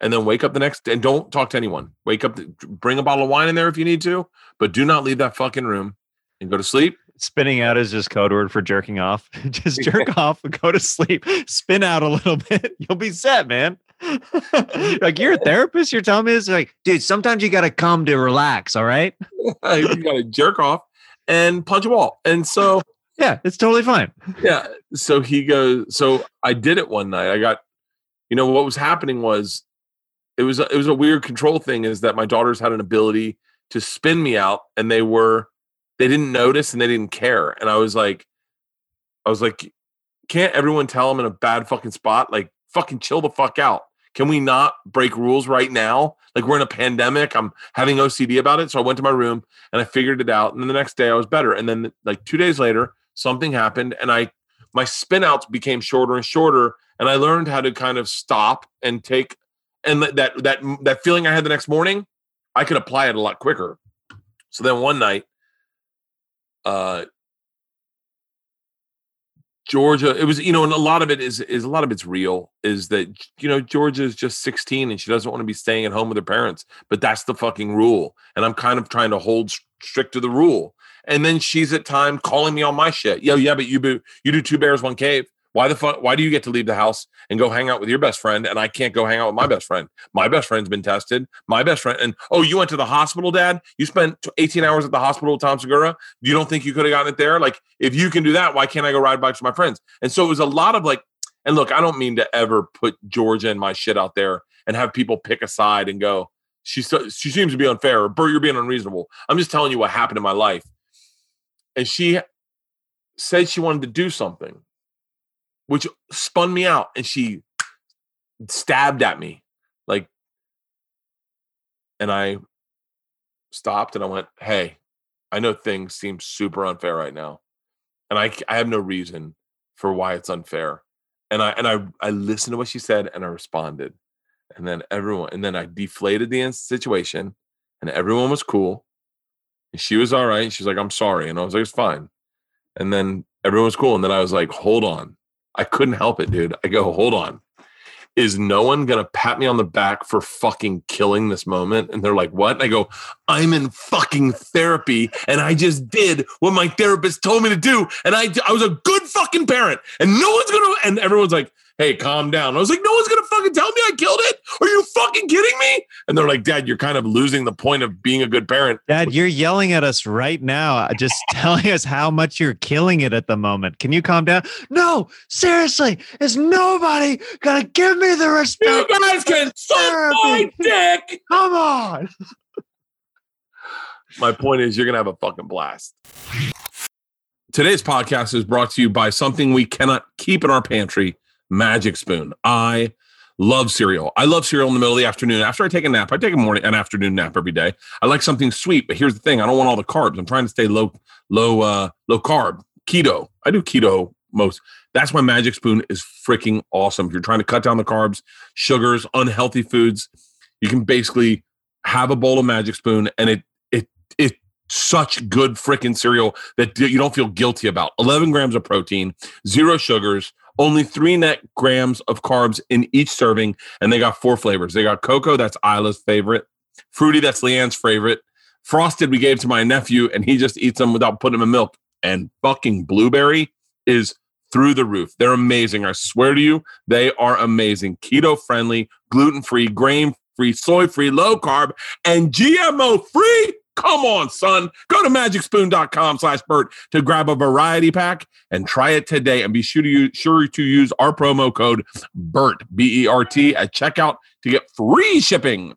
And then wake up the next day and don't talk to anyone. Wake up, bring a bottle of wine in there if you need to, but do not leave that fucking room and go to sleep. Spinning out is just code word for jerking off. Just jerk off and go to sleep. Spin out a little bit. You'll be set, man. Like, you're a therapist, you're telling me this? Like, dude, sometimes you gotta come to relax, all right? You gotta jerk off and punch a wall. And so yeah, it's totally fine. Yeah. So he goes, so I did it one night. I got, you know, what was happening was it was a, it was a weird control thing, is that my daughters had an ability to spin me out, and they were they didn't notice and they didn't care. And I was like, I was like, can't everyone tell I'm in a bad fucking spot? Like, fucking chill the fuck out. Can we not break rules right now? Like, we're in a pandemic. I'm having O C D about it. So I went to my room and I figured it out. And then the next day I was better. And then like two days later, something happened and I, my spin outs became shorter and shorter. And I learned how to kind of stop and take, and that, that, that feeling I had the next morning, I could apply it a lot quicker. So then one night, uh, Georgia, it was, you know, and a lot of it is, is a lot of it's real, is that, you know, Georgia is just sixteen and she doesn't want to be staying at home with her parents, but that's the fucking rule. And I'm kind of trying to hold strict to the rule. And then she's at time calling me on my shit. Yo, yeah, but you, be, you do Two Bears, One Cave. Why the fuck? Why do you get to leave the house and go hang out with your best friend? And I can't go hang out with my best friend. My best friend's been tested. My best friend. And, oh, you went to the hospital, Dad? You spent eighteen hours at the hospital with Tom Segura? You don't think you could have gotten it there? Like, if you can do that, why can't I go ride bikes with my friends? And so it was a lot of like, and look, I don't mean to ever put Georgia and my shit out there and have people pick a side and go, she, she seems to be unfair, or Bert, you're being unreasonable. I'm just telling you what happened in my life. And she said she wanted to do something, which spun me out, and she stabbed at me, like, and I stopped and I went, hey, I know things seem super unfair right now, and I, I have no reason for why it's unfair. And I and I I listened to what she said and I responded, and then everyone and then I deflated the situation, and everyone was cool, and she was all right. She's like, I'm sorry, and I was like, it's fine, and then everyone was cool, and then I was like, hold on. I couldn't help it, dude. I go, hold on. Is no one going to pat me on the back for fucking killing this moment? And they're like, what? And I go, I'm in fucking therapy, and I just did what my therapist told me to do. And I, I was a good fucking parent, and no one's going to, and everyone's like, hey, calm down. I was like, no one's going to fucking tell me I killed it. Are you fucking kidding me? And they're like, Dad, you're kind of losing the point of being a good parent. Dad, you're yelling at us right now. Just telling us how much you're killing it at the moment. Can you calm down? No, seriously. Is nobody going to give me the respect? You guys can suck my dick. Come on. My point is, you're going to have a fucking blast. Today's podcast is brought to you by something we cannot keep in our pantry, Magic Spoon. I love cereal. I love cereal in the middle of the afternoon. After I take a nap, I take a morning and afternoon nap every day. I like something sweet, but here's the thing. I don't want all the carbs. I'm trying to stay low, low, uh, low carb, keto. I do keto most. That's why Magic Spoon is freaking awesome. If you're trying to cut down the carbs, sugars, unhealthy foods, you can basically have a bowl of Magic Spoon and it, it, it, such good freaking cereal that you don't feel guilty about. eleven grams of protein, zero sugars, only three net grams of carbs in each serving. And they got four flavors. They got cocoa, that's Isla's favorite. Fruity, that's Leanne's favorite. Frosted, we gave to my nephew, and he just eats them without putting them in milk. And fucking blueberry is through the roof. They're amazing. I swear to you, they are amazing. Keto-friendly, gluten-free, grain-free, soy-free, low-carb, and G M O-free. Come on, son. Go to magic spoon dot com slash Bert to grab a variety pack and try it today. And be sure to use, sure to use our promo code BERT, B E R T, at checkout to get free shipping.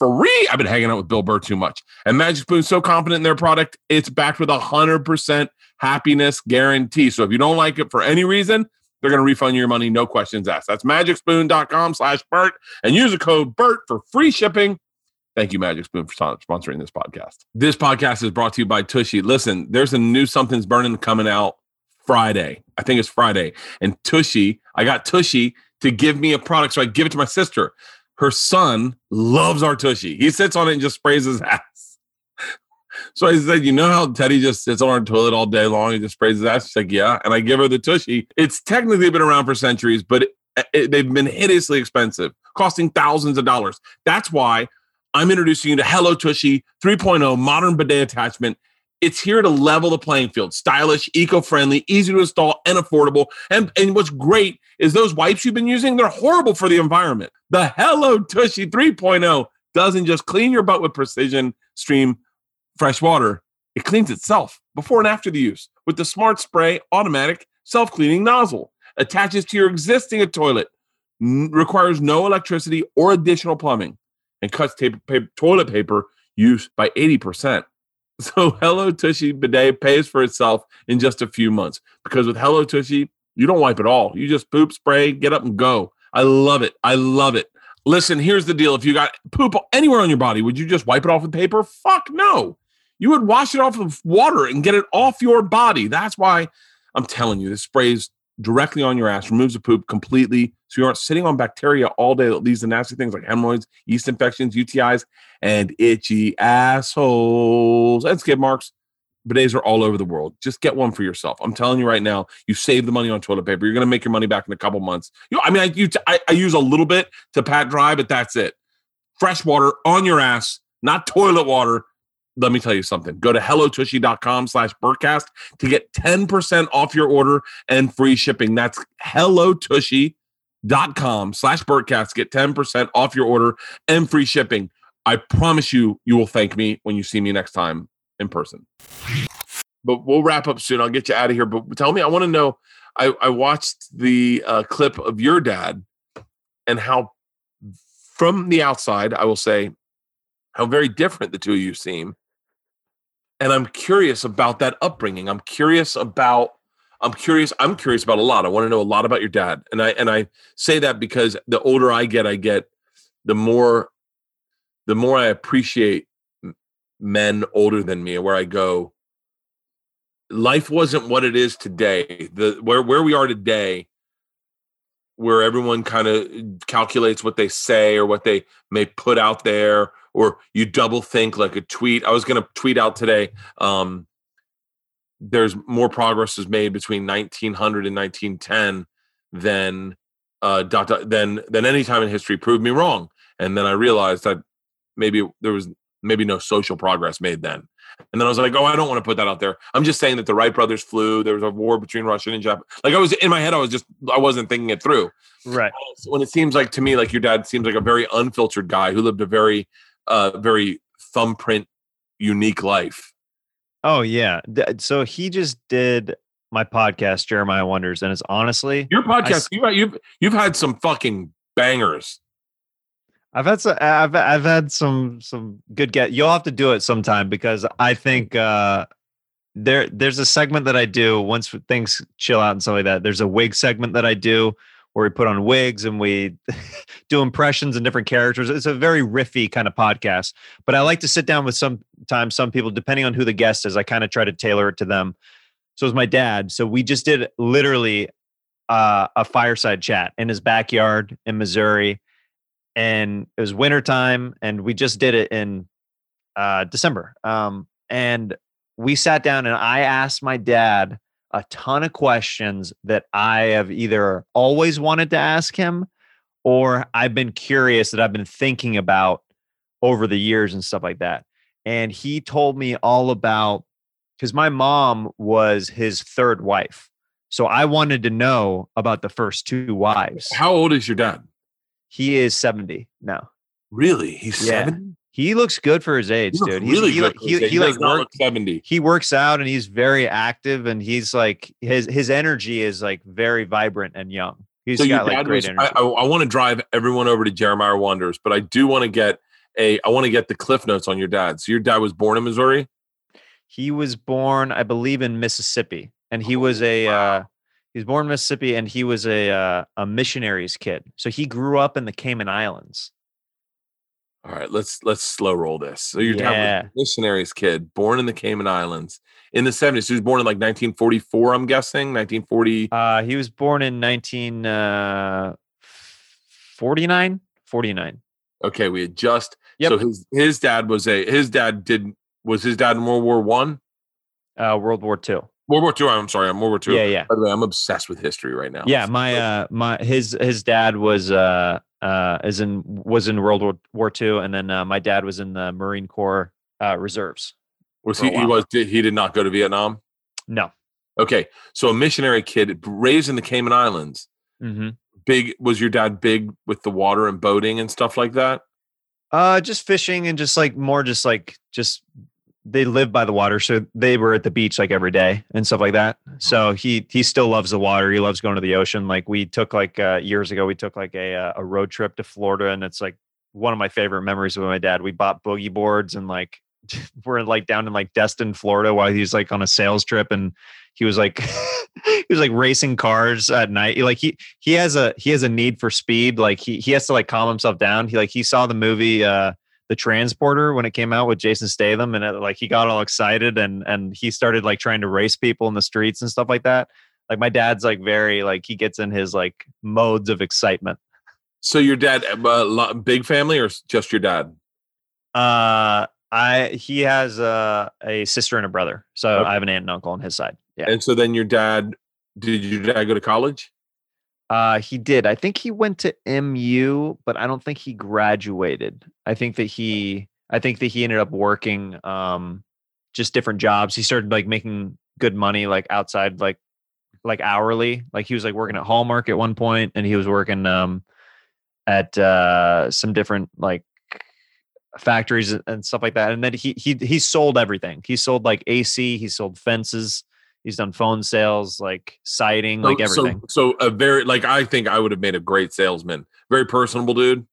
Free. I've been hanging out with Bill Burr too much. And Magic Spoon's so confident in their product, it's backed with a one hundred percent happiness guarantee. So if you don't like it for any reason, they're going to refund your money, no questions asked. That's magic spoon dot com slash BERT and use the code BERT for free shipping. Thank you, Magic Spoon, for sponsoring this podcast. This podcast is brought to you by Tushy. Listen, there's a new Something's Burning coming out Friday. I think it's Friday. And Tushy, I got Tushy to give me a product, so I give it to my sister. Her son loves our Tushy. He sits on it and just sprays his ass. So I said, you know how Teddy just sits on our toilet all day long and just sprays his ass? She's like, yeah. And I give her the Tushy. It's technically been around for centuries, but it, it, they've been hideously expensive, costing thousands of dollars. That's why I'm introducing you to Hello Tushy three point oh modern bidet attachment. It's here to level the playing field. Stylish, eco-friendly, easy to install, and affordable. And, and what's great is those wipes you've been using, they're horrible for the environment. The Hello Tushy three point oh doesn't just clean your butt with precision stream fresh water. It cleans itself before and after the use with the Smart Spray automatic self-cleaning nozzle. Attaches to your existing toilet. N- requires no electricity or additional plumbing. And cuts tape, paper, toilet paper use by eighty percent. So Hello Tushy bidet pays for itself in just a few months. Because with Hello Tushy, you don't wipe at all. You just poop, spray, get up and go. I love it. I love it. Listen, here's the deal. If you got poop anywhere on your body, would you just wipe it off with paper? Fuck no. You would wash it off with water and get it off your body. That's why I'm telling you, this sprays directly on your ass, removes the poop completely, so you aren't sitting on bacteria all day that leads to nasty things like hemorrhoids, yeast infections, U T Is, and itchy assholes and skid marks. Bidets are all over the world. Just get one for yourself. I'm telling you right now, you save the money on toilet paper. You're going to make your money back in a couple months. You know, I mean, I, you, I, I use a little bit to pat dry, but that's it. Fresh water on your ass, not toilet water. Let me tell you something. Go to hello tushy dot com slash Burtcast to get ten percent off your order and free shipping. That's hello tushy dot com slash Burtcast. Get ten percent off your order and free shipping. I promise you, you will thank me when you see me next time in person. But we'll wrap up soon. I'll get you out of here. But tell me, I want to know, I, I watched the uh, clip of your dad and how from the outside, I will say, how very different the two of you seem. And I'm curious about that upbringing. I'm curious about, I'm curious, I'm curious about a lot. I want to know a lot about your dad. And I, and I say that because the older I get, I get, the more, the more I appreciate men older than me, where I go, life wasn't what it is today. The, where, where we are today, where everyone kind of calculates what they say or what they may put out there, or you double think like a tweet. I was going to tweet out today. Um, there's more progress is made between nineteen hundred and nineteen ten than, uh, dot, dot, than, than any time in history proved me wrong. And then I realized that maybe there was maybe no social progress made then. And then I was like, oh, I don't want to put that out there. I'm just saying that the Wright brothers flew. There was a war between Russia and Japan. Like I was in my head, I was just, I wasn't thinking it through. Right. When it seems like to me, like your dad seems like a very unfiltered guy who lived a very, uh, very thumbprint, unique life. Oh yeah. So he just did my podcast, Jeremiah Wonders. And it's honestly, your podcast, I, you've, you've, you've had some fucking bangers. I've had some, I've, I've had some, some good get. You'll have to do it sometime because I think uh, there, there's a segment that I do once things chill out and stuff like that. There's a wig segment that I do where we put on wigs and we do impressions and different characters. It's a very riffy kind of podcast, but I like to sit down with sometimes some people, depending on who the guest is, I kind of try to tailor it to them. So it's my dad. So we just did literally uh, a fireside chat in his backyard in Missouri. And it was wintertime, and we just did it in uh, December. Um, and we sat down, and I asked my dad a ton of questions that I have either always wanted to ask him or I've been curious that I've been thinking about over the years and stuff like that. And he told me all about, because my mom was his third wife. So I wanted to know about the first two wives. How old is your dad? He is seventy now. Really? He's yeah. seventy? He looks good for his age, he dude. He's, really he, good he, for his he, age. He, he like works, seventy. He works out and he's very active and he's like his his energy is like very vibrant and young. He's so got like great was, energy. I, I, I want to drive everyone over to Jeremiah Wonders, but I do want to get a I want to get the cliff notes on your dad. So your dad was born in Missouri? He was born, I believe, in Mississippi. And he oh, was a wow. uh He was born in Mississippi, and he was a uh, a missionary's kid. So he grew up in the Cayman Islands. All right, let's let's slow roll this. So you're yeah. talking about a missionary's kid, born in the Cayman Islands in the seventies. He was born in like nineteen forty-four, I'm guessing, nineteen forty. Uh, he was born in nineteen forty-nine. forty-nine. Okay, we had just. Yep. So his his dad was a his dad did was his dad in World War One. Uh, World War Two. World War Two. I'm sorry. I'm World War Two. Yeah, yeah. By the way, I'm obsessed with history right now. Yeah, my uh, my his his dad was uh uh is in was in World War War Two, and then uh, my dad was in the Marine Corps uh, reserves. Was he? He was. Did, he did not go to Vietnam. No. Okay, so a missionary kid raised in the Cayman Islands. Mm-hmm. Big was your dad big with the water and boating and stuff like that? Uh, just fishing and just like more just like just. They live by the water. So they were at the beach like every day and stuff like that. So he, he still loves the water. He loves going to the ocean. Like we took like uh years ago, we took like a, a road trip to Florida. And it's like one of my favorite memories with my dad. We bought boogie boards and like, we're like down in like Destin, Florida while he's like on a sales trip. And he was like, he was like racing cars at night. Like he, he has a, he has a need for speed. Like he, he has to like calm himself down. He like, he saw the movie, uh, The Transporter when it came out with Jason Statham, and it, like he got all excited and and he started like trying to race people in the streets and stuff like that. Like my dad's like very like he gets in his like modes of excitement. So your dad, uh, big family or just your dad? Uh, I he has a a sister and a brother, so okay. I have an aunt and uncle on his side. Yeah, and so then your dad, did your dad go to college? Uh, he did. I think he went to M U, but I don't think he graduated. I think that he, I think that he ended up working, um, just different jobs. He started like making good money, like outside, like, like hourly, like he was like working at Hallmark at one point, and he was working, um, at, uh, some different like factories and stuff like that. And then he, he, he sold everything. He sold like A C, he sold fences. He's done phone sales, like siding, so, like everything. So, so a very, like, I think I would have made a great salesman. Very personable, dude.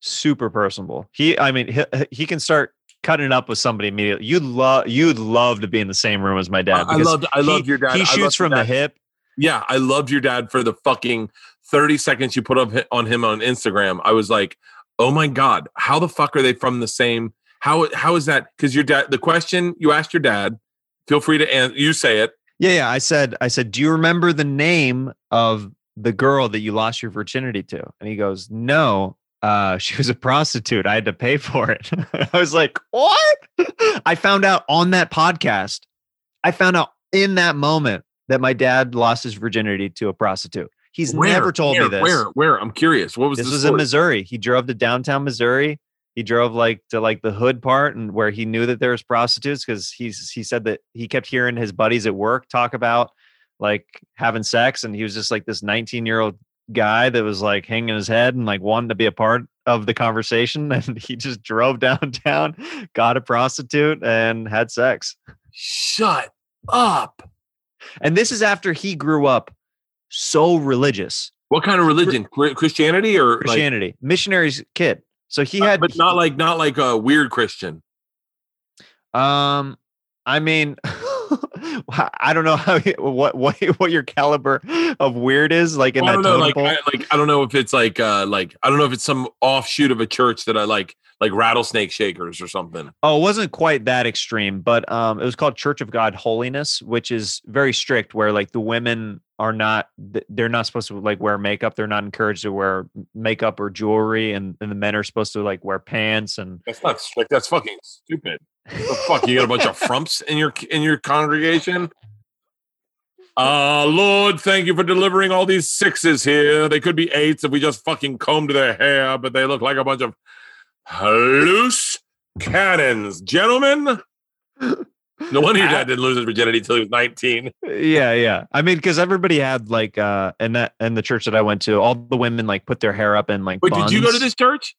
Super personable. He, I mean, he, he can start cutting it up with somebody immediately. You'd love, you'd love to be in the same room as my dad. I loved, I loved your dad. He shoots from the hip. Yeah. I loved your dad for the fucking thirty seconds you put up on him on Instagram. I was like, oh my God, how the fuck are they from the same? How, how is that? Cause your dad, the question you asked your dad, feel free to answer. You say it. Yeah, yeah. I said, I said, do you remember the name of the girl that you lost your virginity to? And he goes, no, uh, she was a prostitute. I had to pay for it. I was like, what? I found out on that podcast. I found out in that moment that my dad lost his virginity to a prostitute. He's where, never told where, me this. Where? Where? I'm curious. What was this? This was in Missouri. He drove to downtown Missouri. He drove like to like the hood part and where he knew that there was prostitutes, because he's he said that he kept hearing his buddies at work talk about like having sex, and he was just like this nineteen year old guy that was like hanging his head and like wanting to be a part of the conversation, and he just drove downtown, got a prostitute, and had sex. Shut up. And this is after he grew up so religious. What kind of religion? Christianity or Christianity? Like- missionary's kid. So he had, uh, but not like, not like a weird Christian. Um, I mean, I don't know how, what, what, what your caliber of weird is like in well, that. I don't know, like, I, like, I don't know if it's like, uh, like, I don't know if it's some offshoot of a church that I like, like rattlesnake shakers or something. Oh, it wasn't quite that extreme, but, um, it was called Church of God Holiness, which is very strict, where like the women are not, they're not supposed to like wear makeup. They're not encouraged to wear makeup or jewelry. And, and the men are supposed to like wear pants. And that's not like, that's fucking stupid. The fuck, you got a bunch of frumps in your, in your congregation. Uh, Lord, thank you for delivering all these sixes here. They could be eights if we just fucking combed their hair, but they look like a bunch of loose cannons. Gentlemen, no wonder your dad didn't lose his virginity until he was nineteen. Yeah, yeah. I mean, because everybody had like, uh, and that, and the church that I went to, all the women like put their hair up in like Wait, buns. Did you go to this church?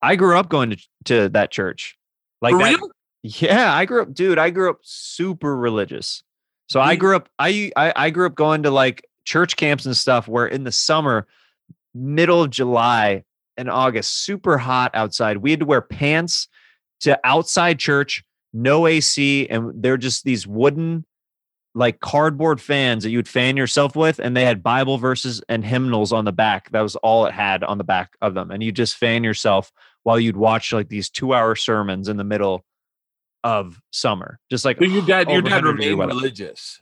I grew up going to, to that church. Like, for that, real? Yeah, I grew up, dude. I grew up super religious. So yeah. I grew up, I, I I grew up going to like church camps and stuff, where in the summer, middle of July and August, super hot outside, we had to wear pants to outside church. No A C, and they're just these wooden, like cardboard fans that you'd fan yourself with, and they had Bible verses and hymnals on the back. That was all it had on the back of them, and you just fan yourself while you'd watch like these two-hour sermons in the middle of summer. Just like so your dad, your dad remained religious.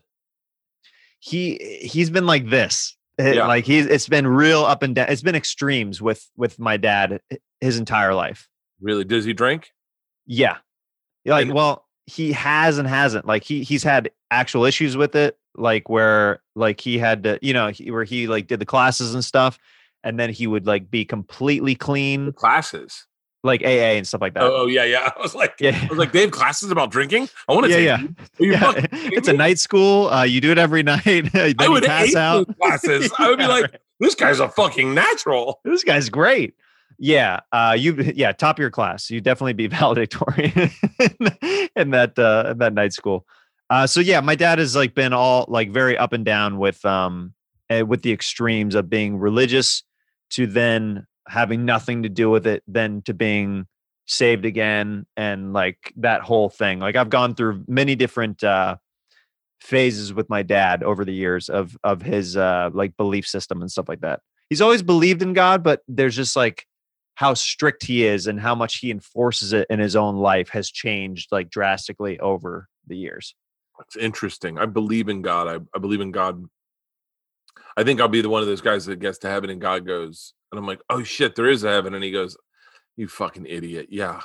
He he's been like this, it, yeah. like he's it's been real up and down. It's been extremes with with my dad his entire life. Really? Does he drink? Yeah. Like, well, he has and hasn't. Like, he he's had actual issues with it, like where like he had to, you know, he, where he like did the classes and stuff, and then he would like be completely clean. The classes, like A A and stuff like that. Oh yeah, yeah. I was like, yeah. I was like, they have classes about drinking. I want to say, yeah, yeah. yeah. It's a night school. Uh, you do it every night. I would pass hate out those classes. yeah, I would be like, right. This guy's a fucking natural. This guy's great. Yeah, uh, you yeah, top of your class. You definitely be valedictorian in that uh, in that night school. Uh, so yeah, my dad has like been all like very up and down with um with the extremes of being religious to then having nothing to do with it, then to being saved again, and like that whole thing. Like I've gone through many different uh, phases with my dad over the years of of his uh, like belief system and stuff like that. He's always believed in God, but there's just like how strict he is and how much he enforces it in his own life has changed like drastically over the years. That's interesting. I believe in God. I, I believe in God. I think I'll be the one of those guys that gets to heaven and God goes, and I'm like, oh shit, there is a heaven. And he goes, you fucking idiot. Yeah.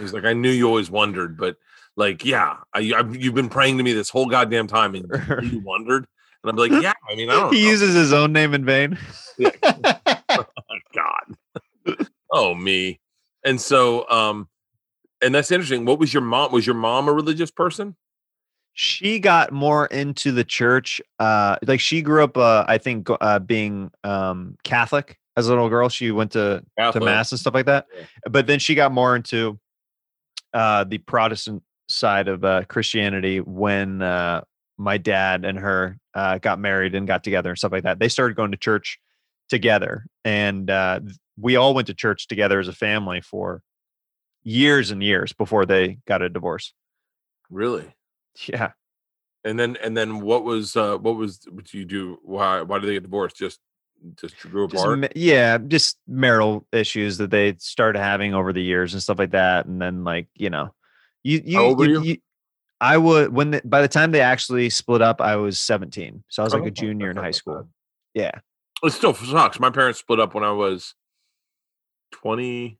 He's like, I knew you always wondered, but like, yeah, I, I, you've been praying to me this whole goddamn time and you wondered. And I'm like, yeah, I mean, I don't he know. Uses his own name in vain. Yeah. Oh, God. Oh, me. And so, um, and that's interesting. What was your mom? Was your mom a religious person? She got more into the church. Uh, like she grew up, uh, I think, uh, being um, Catholic as a little girl. She went to, to mass and stuff like that. Yeah. But then she got more into uh, the Protestant side of uh, Christianity when uh, my dad and her uh, got married and got together and stuff like that. They started going to church together, and uh, we all went to church together as a family for years and years before they got a divorce. Really? Yeah. And then, and then, what was uh, what was what you do? Why why did they get divorced? Just just grew apart. Just, yeah, just marital issues that they started having over the years and stuff like that. And then, like you know, you you, How old you, were you? you I would when the, by the time they actually split up, I was seventeen, so I was like oh, a junior in high school. That. Yeah. It still sucks. My parents split up when I was twenty-one,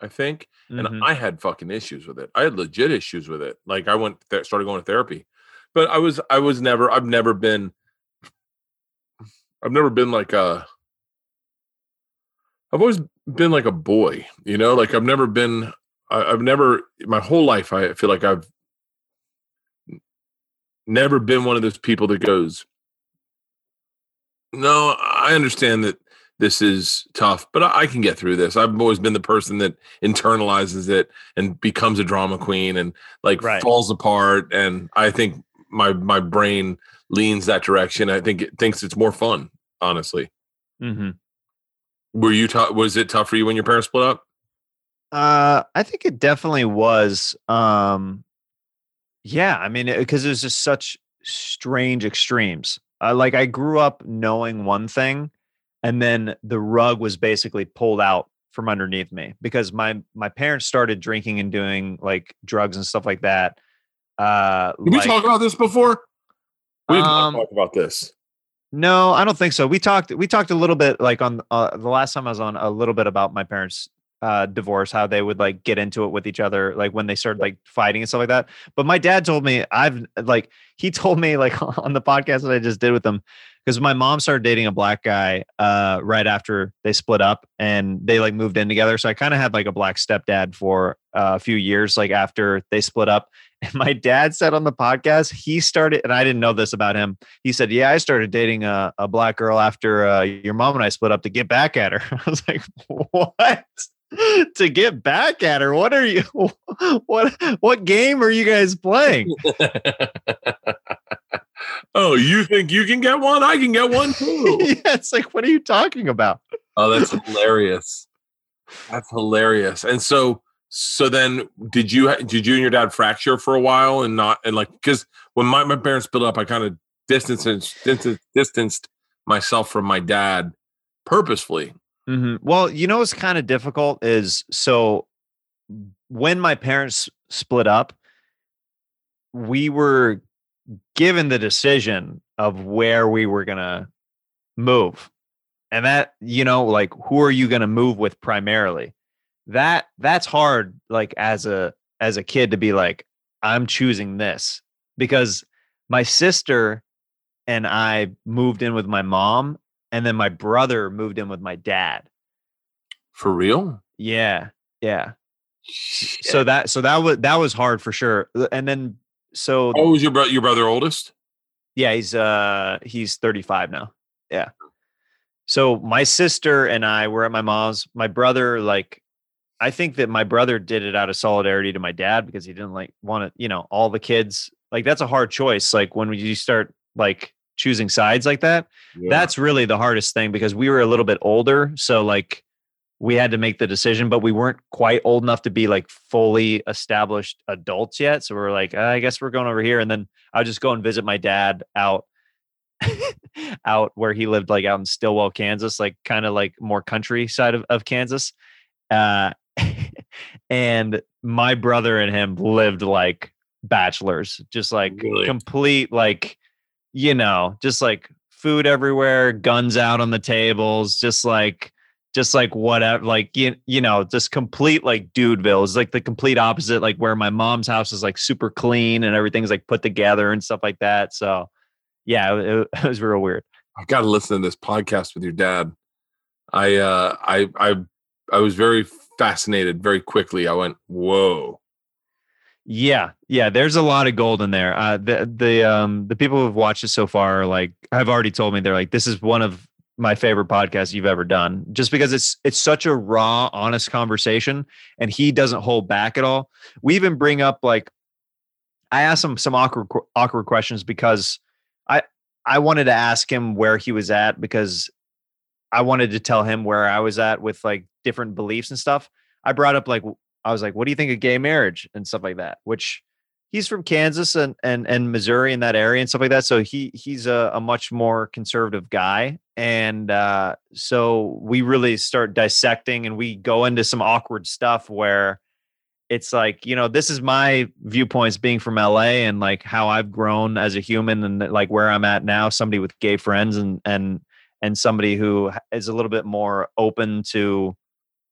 I think. Mm-hmm. And I had fucking issues with it. I had legit issues with it. Like I went, th- started going to therapy, but I was, I was never, I've never been, I've never been like a, I've always been like a boy, you know, like I've never been, I, I've never, my whole life, I feel like I've never been one of those people that goes, no, I understand that this is tough, but I, I can get through this. I've always been the person that internalizes it and becomes a drama queen and like right. falls apart. And I think my, my brain leans that direction. I think it thinks it's more fun, honestly. Mm-hmm. Were you t- was it tough for you when your parents split up? Uh, I think it definitely was. Um, yeah, I mean, because it, it was just such strange extremes. Uh, like I grew up knowing one thing, and then the rug was basically pulled out from underneath me because my my parents started drinking and doing like drugs and stuff like that. Uh, Did like, we talk about this before? We didn't um, talk about this. No, I don't think so. We talked, we talked a little bit like on uh, the last time I was on a little bit about my parents' uh, divorce, how they would like get into it with each other, like when they started like fighting and stuff like that. But my dad told me I've like, he told me like on the podcast that I just did with them, because my mom started dating a black guy uh, right after they split up and they like moved in together. So I kind of had like a black stepdad for uh, a few years, like after they split up. And my dad said on the podcast, he started, and I didn't know this about him. He said, yeah, I started dating a, a black girl after uh, your mom and I split up to get back at her. I was like, what? To get back at her? What are you, what, what game are you guys playing? Oh, you think you can get one? I can get one too. Yeah, it's like, what are you talking about? Oh, that's hilarious. That's hilarious. And so, So then did you, did you and your dad fracture for a while and not, and like, cause when my, my parents split up, I kind of distanced, distanced, distanced myself from my dad purposefully. Mm-hmm. Well, you know, what's kind of difficult is, so when my parents split up, we were given the decision of where we were going to move. And that, you know, like, who are you going to move with primarily? That that's hard, like as a as a kid to be like, I'm choosing this, because my sister and I moved in with my mom, and then my brother moved in with my dad. For real? Yeah, yeah. Shit. So that so that was that was hard for sure. And then so oh, was your brother your brother oldest? Yeah, he's uh he's thirty-five now. Yeah. So my sister and I were at my mom's. My brother like. I think that my brother did it out of solidarity to my dad because he didn't like want to, you know, all the kids, like that's a hard choice. Like when you start like choosing sides like that, yeah. That's really the hardest thing, because we were a little bit older. So like we had to make the decision, but we weren't quite old enough to be like fully established adults yet. So we were like, I guess we're going over here. And then I'll just go and visit my dad out, out where he lived, like out in Stillwell, Kansas, like kind of like more country side of, of Kansas. Uh, and my brother and him lived like bachelors, just like really? Complete, like, you know, just like food everywhere, guns out on the tables, just like, just like whatever, like, you, you know, just complete like Dudeville is like the complete opposite, like where my mom's house is like super clean and everything's like put together and stuff like that. So yeah, it, it was real weird. I got to listen to this podcast with your dad. I, uh, I, I, I was very fascinated very quickly. I went, whoa. Yeah. Yeah. There's a lot of gold in there. Uh, the, the, um, the people who've watched it so far, like I've already told me, they're like, this is one of my favorite podcasts you've ever done, just because it's, it's such a raw, honest conversation, and he doesn't hold back at all. We even bring up, like, I asked him some awkward, awkward questions because I, I wanted to ask him where he was at, because I wanted to tell him where I was at with like different beliefs and stuff. I brought up like, I was like, what do you think of gay marriage and stuff like that? Which he's from Kansas and, and, and Missouri in that area and stuff like that. So he, he's a, a much more conservative guy. And uh, so we really start dissecting, and we go into some awkward stuff where it's like, you know, this is my viewpoints being from L A and like how I've grown as a human and like where I'm at now, somebody with gay friends and, and, and somebody who is a little bit more open to,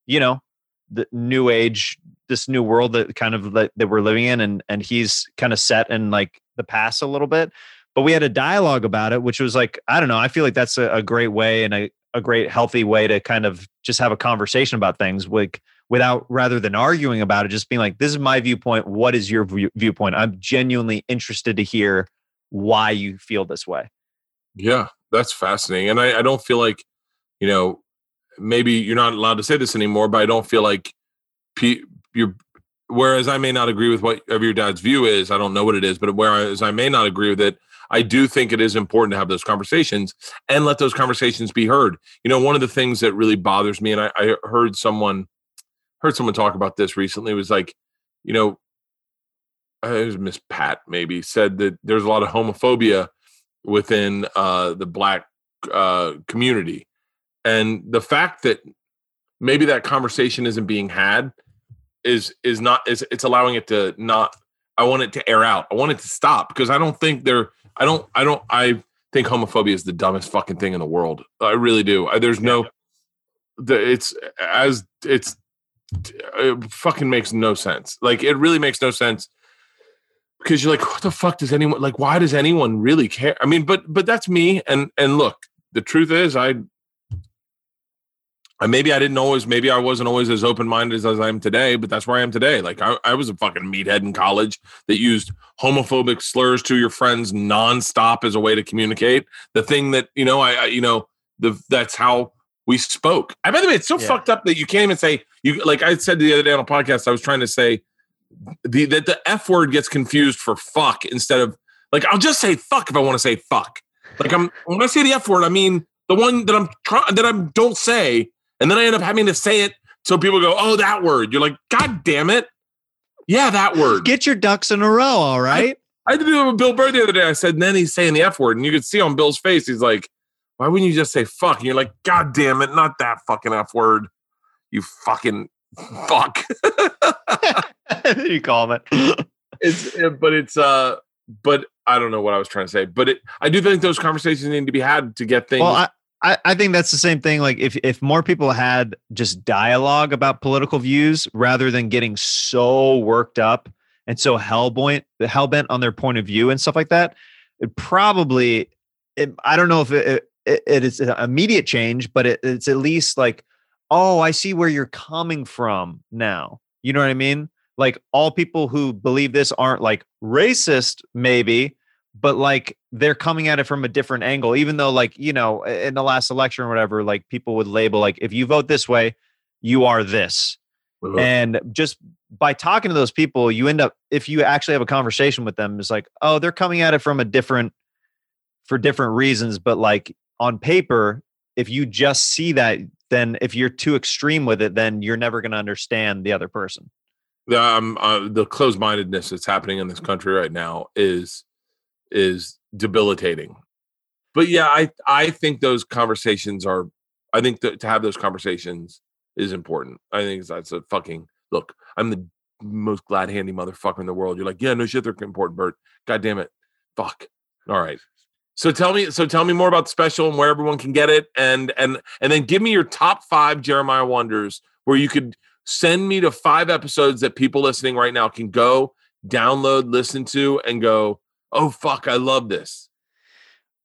you know, the new age, this new world that kind of that, that we're living in. And, and he's kind of set in like the past a little bit, but we had a dialogue about it, which was like, I don't know. I feel like that's a, a great way and a, a great healthy way to kind of just have a conversation about things like without rather than arguing about it, just being like, this is my viewpoint. What is your view- viewpoint? I'm genuinely interested to hear why you feel this way. Yeah, that's fascinating. And I, I don't feel like, you know, maybe you're not allowed to say this anymore, but I don't feel like pe- you're, whereas I may not agree with whatever your dad's view is, I don't know what it is, but whereas I may not agree with it, I do think it is important to have those conversations and let those conversations be heard. You know, one of the things that really bothers me, and I, I heard someone heard someone talk about this recently, was like, you know, it was Miss Pat maybe said that there's a lot of homophobia within uh, the Black uh, community. And the fact that maybe that conversation isn't being had is is not, is it's allowing it to not, I want it to air out. I want it to stop because I don't think they're, I don't, I don't, I think homophobia is the dumbest fucking thing in the world. I really do. I, there's no, the, it's as it's, it fucking makes no sense. Like it really makes no sense because you're like, what the fuck does anyone, like, why does anyone really care? I mean, but, but that's me. And, and look, the truth is I, I maybe I didn't always, maybe I wasn't always as open-minded as, as I am today, but that's where I am today. Like I, I was a fucking meathead in college that used homophobic slurs to your friends nonstop as a way to communicate. The thing that, you know, I, I you know, the, that's how we spoke. And by the way, it's so yeah. fucked up that you can't even say you, like I said the other day on a podcast, I was trying to say the, that the F word gets confused for fuck instead of like, I'll just say fuck if I want to say fuck. Like I'm, when I say the F word, I mean the one that I'm trying, that I don't say. And then I end up having to say it so people go, oh, that word. You're like, God damn it. Yeah, that word. Get your ducks in a row, all right? I, I did it with Bill Burr the other day. I said, and then he's saying the F word. And you could see on Bill's face, he's like, why wouldn't you just say fuck? And you're like, God damn it, not that fucking F word. You fucking fuck. You call him it. It's, but it's, uh, but I don't know what I was trying to say. But it, I do think those conversations need to be had to get things. Well, I- I, I think that's the same thing. Like if, if more people had just dialogue about political views rather than getting so worked up and so hellbent, hellbent on their point of view and stuff like that, it probably, it, I don't know if it, it, it is an immediate change, but it, it's at least like, oh, I see where you're coming from now. You know what I mean? Like all people who believe this aren't like racist, maybe, but like they're coming at it from a different angle, even though like, you know, in the last election or whatever, like people would label like, if you vote this way, you are this. Mm-hmm. And just by talking to those people, you end up, if you actually have a conversation with them, it's like, oh, they're coming at it from a different, for different reasons. But like on paper, if you just see that, then if you're too extreme with it, then you're never going to understand the other person. Um, uh, the closed-mindedness that's happening in this country right now is, is debilitating. But yeah, I, I think those conversations are, I think th- to have those conversations is important. I think that's a fucking, look, I'm the most glad handy motherfucker in the world. You're like, yeah, no shit, they're important, Bert. God damn it. Fuck. All right. So tell me, so tell me more about the special and where everyone can get it. And, and, and then give me your top five Jeremiah Wonders where you could send me to five episodes that people listening right now can go download, listen to, and go, oh, fuck, I love this.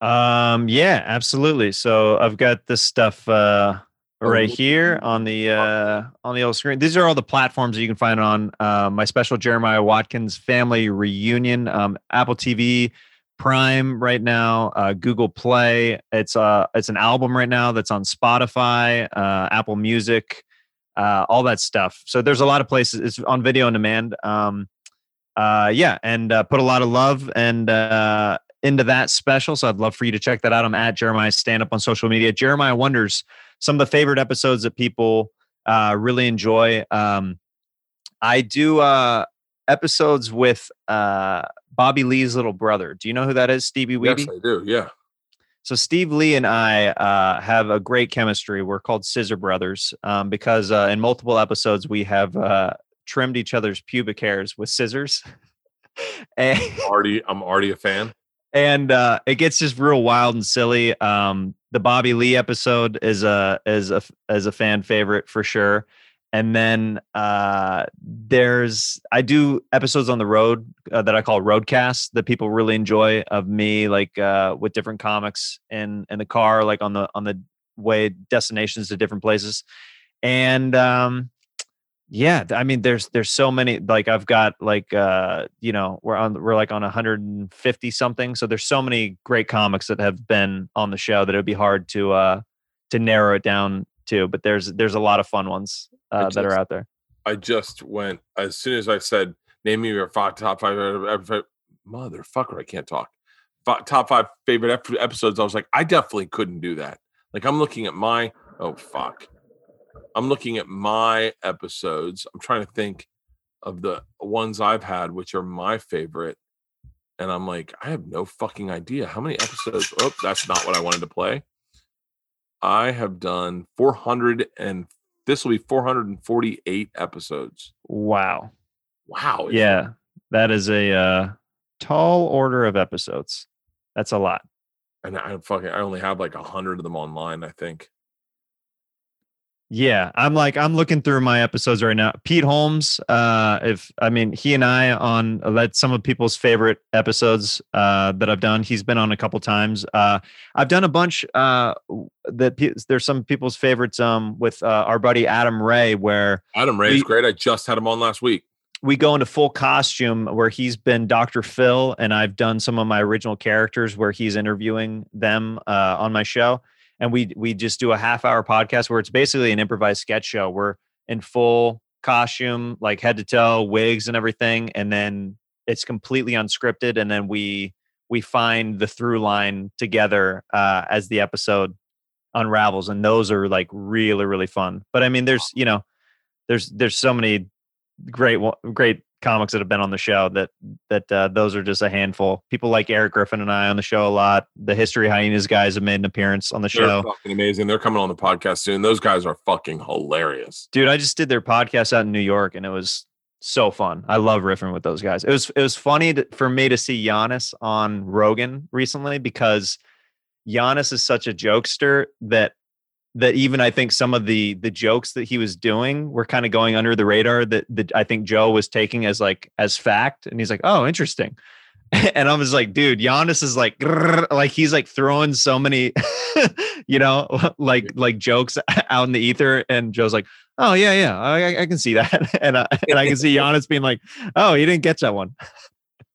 Um, yeah, absolutely. So I've got this stuff uh, right here on the uh, on the old screen. These are all the platforms that you can find on uh, my special Jeremiah Watkins Family Reunion, um, Apple T V, Prime right now, uh, Google Play. It's uh, it's an album right now that's on Spotify, uh, Apple Music, uh, all that stuff. So there's a lot of places. It's on video on demand. Um Uh, yeah, and uh, put a lot of love and uh, into that special. So I'd love for you to check that out. I'm at Jeremiah Stand Up on social media. Jeremiah Wonders, some of the favorite episodes that people uh, really enjoy. Um, I do uh, episodes with uh, Bobby Lee's little brother. Do you know who that is, Stevie Weeby? Yes, I do, yeah. So Steve Lee and I uh, have a great chemistry. We're called Scissor Brothers um, because uh, in multiple episodes we have... Uh, trimmed each other's pubic hairs with scissors. and, I'm already, I'm already a fan. And uh, it gets just real wild and silly. Um, the Bobby Lee episode is a is a as a fan favorite for sure. And then uh, there's I do episodes on the road uh, that I call roadcasts that people really enjoy of me, like uh, with different comics in in the car, like on the on the way destinations to different places. And um, yeah, I mean, there's there's so many. Like I've got like uh, you know we're on we're like on one hundred fifty something. So there's so many great comics that have been on the show that it would be hard to uh, to narrow it down to. But there's there's a lot of fun ones uh, just, that are out there. I just went as soon as I said name me your five top five motherfucker. I can't talk. Five, top five favorite ep- episodes. I was like, I definitely couldn't do that. Like I'm looking at my oh fuck. I'm looking at my episodes. I'm trying to think of the ones I've had, which are my favorite. And I'm like, I have no fucking idea how many episodes. Oh, that's not what I wanted to play. I have done four hundred and this will be four hundred forty-eight episodes. Wow. Wow. Yeah. That is a uh, tall order of episodes. That's a lot. And I fucking, I only have like a hundred of them online, I think. Yeah, I'm like I'm looking through my episodes right now. Pete Holmes, uh, if I mean he and I on led some of people's favorite episodes uh, that I've done. He's been on a couple times. Uh, I've done a bunch uh, that pe- there's some people's favorites um, with uh, our buddy Adam Ray. Where Adam Ray is great. I just had him on last week. We go into full costume where he's been Doctor Phil, and I've done some of my original characters where he's interviewing them uh, on my show. And we we just do a half hour podcast where it's basically an improvised sketch show. We're in full costume, like head to toe, wigs and everything. And then it's completely unscripted. And then we we find the through line together uh, as the episode unravels. And those are like really, really fun. But I mean, there's, you know, there's there's so many great, great comics that have been on the show that that uh, those are just a handful. People like Eric Griffin and I on the show a lot. The History Hyenas guys have made an appearance on the They're show. Fucking amazing. They're coming on the podcast soon. Those guys are fucking hilarious. Dude, I just did their podcast out in New York and it was so fun. I love riffing with those guys. It was it was funny to, for me to see Giannis on Rogan recently because Giannis is such a jokester that that even I think some of the the jokes that he was doing were kind of going under the radar that, that I think Joe was taking as like as fact. And he's like, oh, interesting. And I was like, dude, Giannis is like, like he's like throwing so many, you know, like like jokes out in the ether. And Joe's like, oh, yeah, yeah, I, I can see that. And, I, and I can see Giannis being like, oh, you didn't catch that one.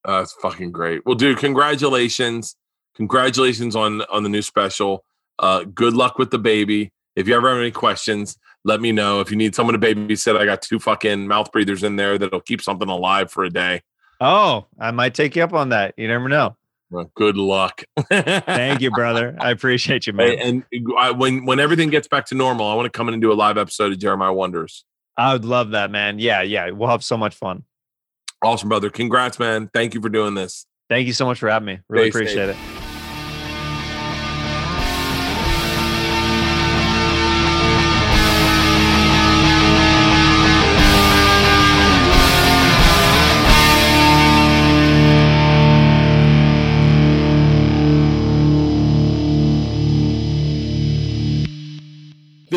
Uh, that's fucking great. Well, dude, congratulations. Congratulations on on the new special. Uh, good luck with the baby. If you ever have any questions, let me know. If you need someone to babysit, I got two fucking mouth breathers in there that'll keep something alive for a day. Oh, I might take you up on that. You never know. Well, good luck. Thank you, brother. I appreciate you, man. And I, when when everything gets back to normal, I want to come in and do a live episode of Jeremiah Wonders. I would love that, man. Yeah, yeah. We'll have so much fun. Awesome, brother. Congrats, man. Thank you for doing this. Thank you so much for having me. Really Stay appreciate safe. it.